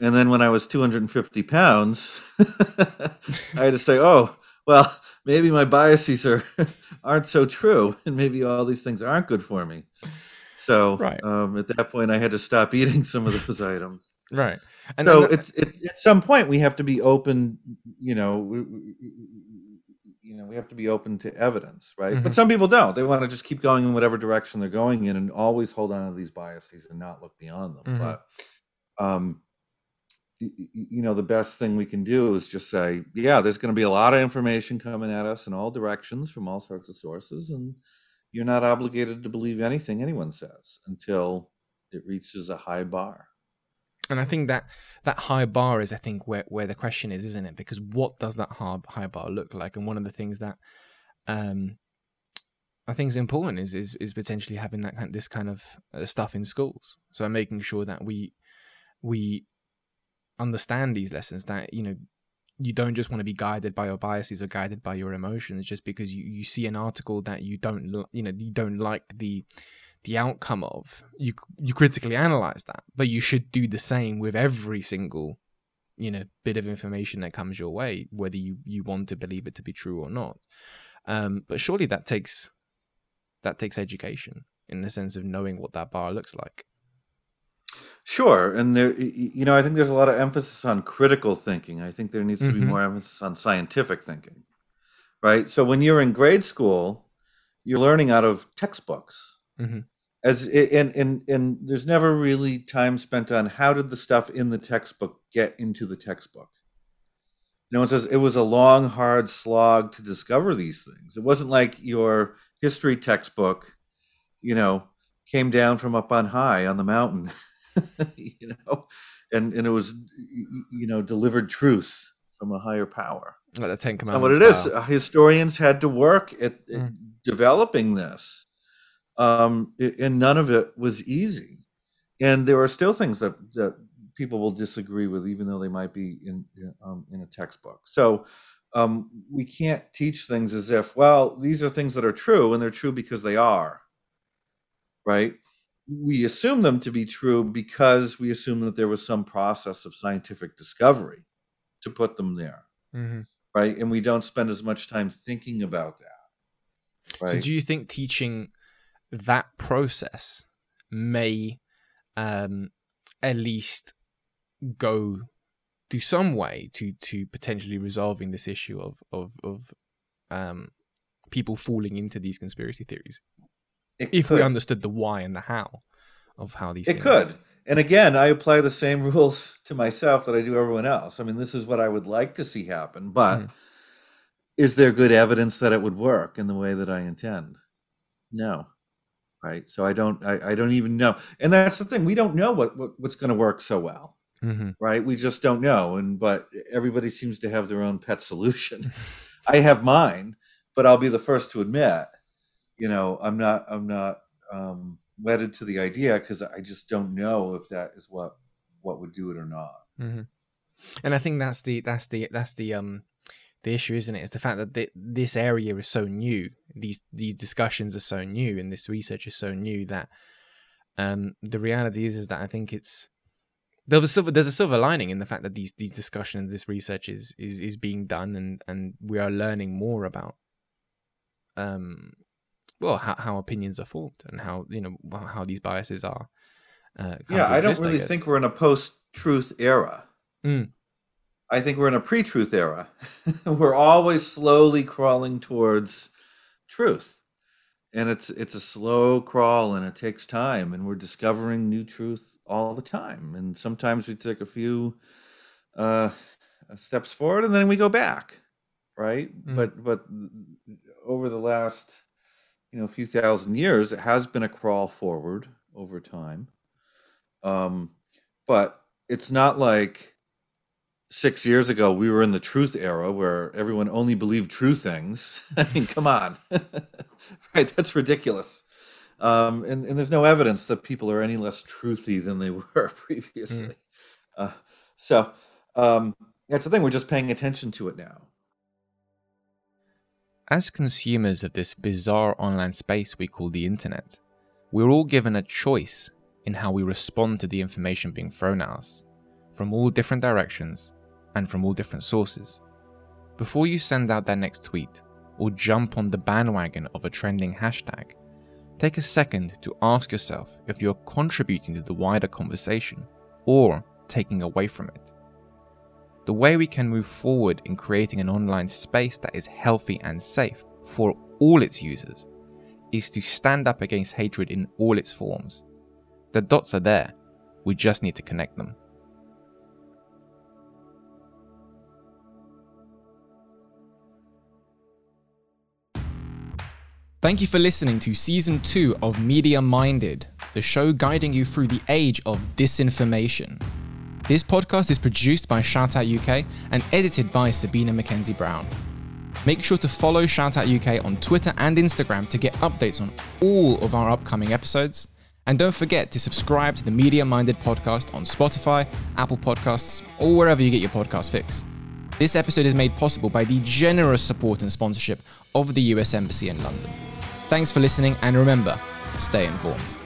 And then when I was 250 pounds, I had to say, oh, well, maybe my biases aren't so true. And maybe all these things aren't good for me. So at that point, I had to stop eating some of those items. Right. And so at some point, we have to be open, you know... We have to be open to evidence, right? Mm-hmm. But some people don't. They want to just keep going in whatever direction they're going in and always hold on to these biases and not look beyond them. Mm-hmm. But, you know, the best thing we can do is just say, yeah, there's going to be a lot of information coming at us in all directions from all sorts of sources, and you're not obligated to believe anything anyone says until it reaches a high bar. And I think that high bar is, I think, where the question is, isn't it? Because what does that high bar look like? And one of the things that I think is important is potentially having this kind of stuff in schools. So making sure that we understand these lessons, that, you know, you don't just want to be guided by your biases or guided by your emotions just because you see an article that you don't like the outcome of. You critically analyze that, but you should do the same with every single, you know, bit of information that comes your way, whether you want to believe it to be true or not. But surely that takes education in the sense of knowing what that bar looks like. Sure. And there, you know, I think there's a lot of emphasis on critical thinking. I think there needs to be more emphasis on scientific thinking, right? So when you're in grade school, you're learning out of textbooks. Mm-hmm. And there's never really time spent on how did the stuff in the textbook get into the textbook. No one says it was a long, hard slog to discover these things. It wasn't like your history textbook, you know, came down from up on high on the mountain, you know, and it was, you know, delivered truth from a higher power. Like the Ten Commandments. That's not what it is. Historians had to work at developing this. And none of it was easy, and there are still things that people will disagree with, even though they might be in a textbook. So we can't teach things as if, well, these are things that are true and they're true because they are, right? We assume them to be true because we assume that there was some process of scientific discovery to put them there, mm-hmm. right? And we don't spend as much time thinking about that. Right? So do you think teaching that process may at least go to some way to potentially resolving this issue of people falling into these conspiracy theories? If we understood the why and the how of how these things... It could. And again, I apply the same rules to myself that I do everyone else. I mean, this is what I would like to see happen, but is there good evidence that it would work in the way that I intend? No. Right? So I don't even know. And that's the thing. We don't know what's going to work so well. Mm-hmm. Right? We just don't know. But everybody seems to have their own pet solution. I have mine, but I'll be the first to admit, you know, I'm not wedded to the idea because I just don't know if that is what would do it or not. Mm-hmm. And I think that's the issue, isn't it? It's the fact that this area is so new. These discussions are so new, and this research is so new that the reality is that I think there's a silver lining in the fact that these discussions, this research is being done, and we are learning more about how opinions are formed and how these biases are. I think we're in a post-truth era. Mm. I think we're in a pre-truth era. We're always slowly crawling towards truth, and it's a slow crawl, and it takes time, and we're discovering new truth all the time. And sometimes we take a few steps forward, and then we go back, right? Mm. But over the last few thousand years, it has been a crawl forward over time. But it's not like 6 years ago we were in the truth era where everyone only believed true things. I mean, come on. Right? That's ridiculous. And there's no evidence that people are any less truthy than they were previously. So that's the thing. We're just paying attention to it now. As consumers of this bizarre online space we call the internet, we're all given a choice in how we respond to the information being thrown at us, from all different directions and from all different sources. Before you send out that next tweet or jump on the bandwagon of a trending hashtag, take a second to ask yourself if you're contributing to the wider conversation or taking away from it. The way we can move forward in creating an online space that is healthy and safe for all its users is to stand up against hatred in all its forms. The dots are there, we just need to connect them. Thank you for listening to Season 2 of Media Minded, the show guiding you through the age of disinformation. This podcast is produced by Shoutout UK and edited by Sabina Mackenzie Brown. Make sure to follow Shoutout UK on Twitter and Instagram to get updates on all of our upcoming episodes. And don't forget to subscribe to the Media Minded podcast on Spotify, Apple Podcasts, or wherever you get your podcast fix. This episode is made possible by the generous support and sponsorship of the US Embassy in London. Thanks for listening, and remember, stay informed.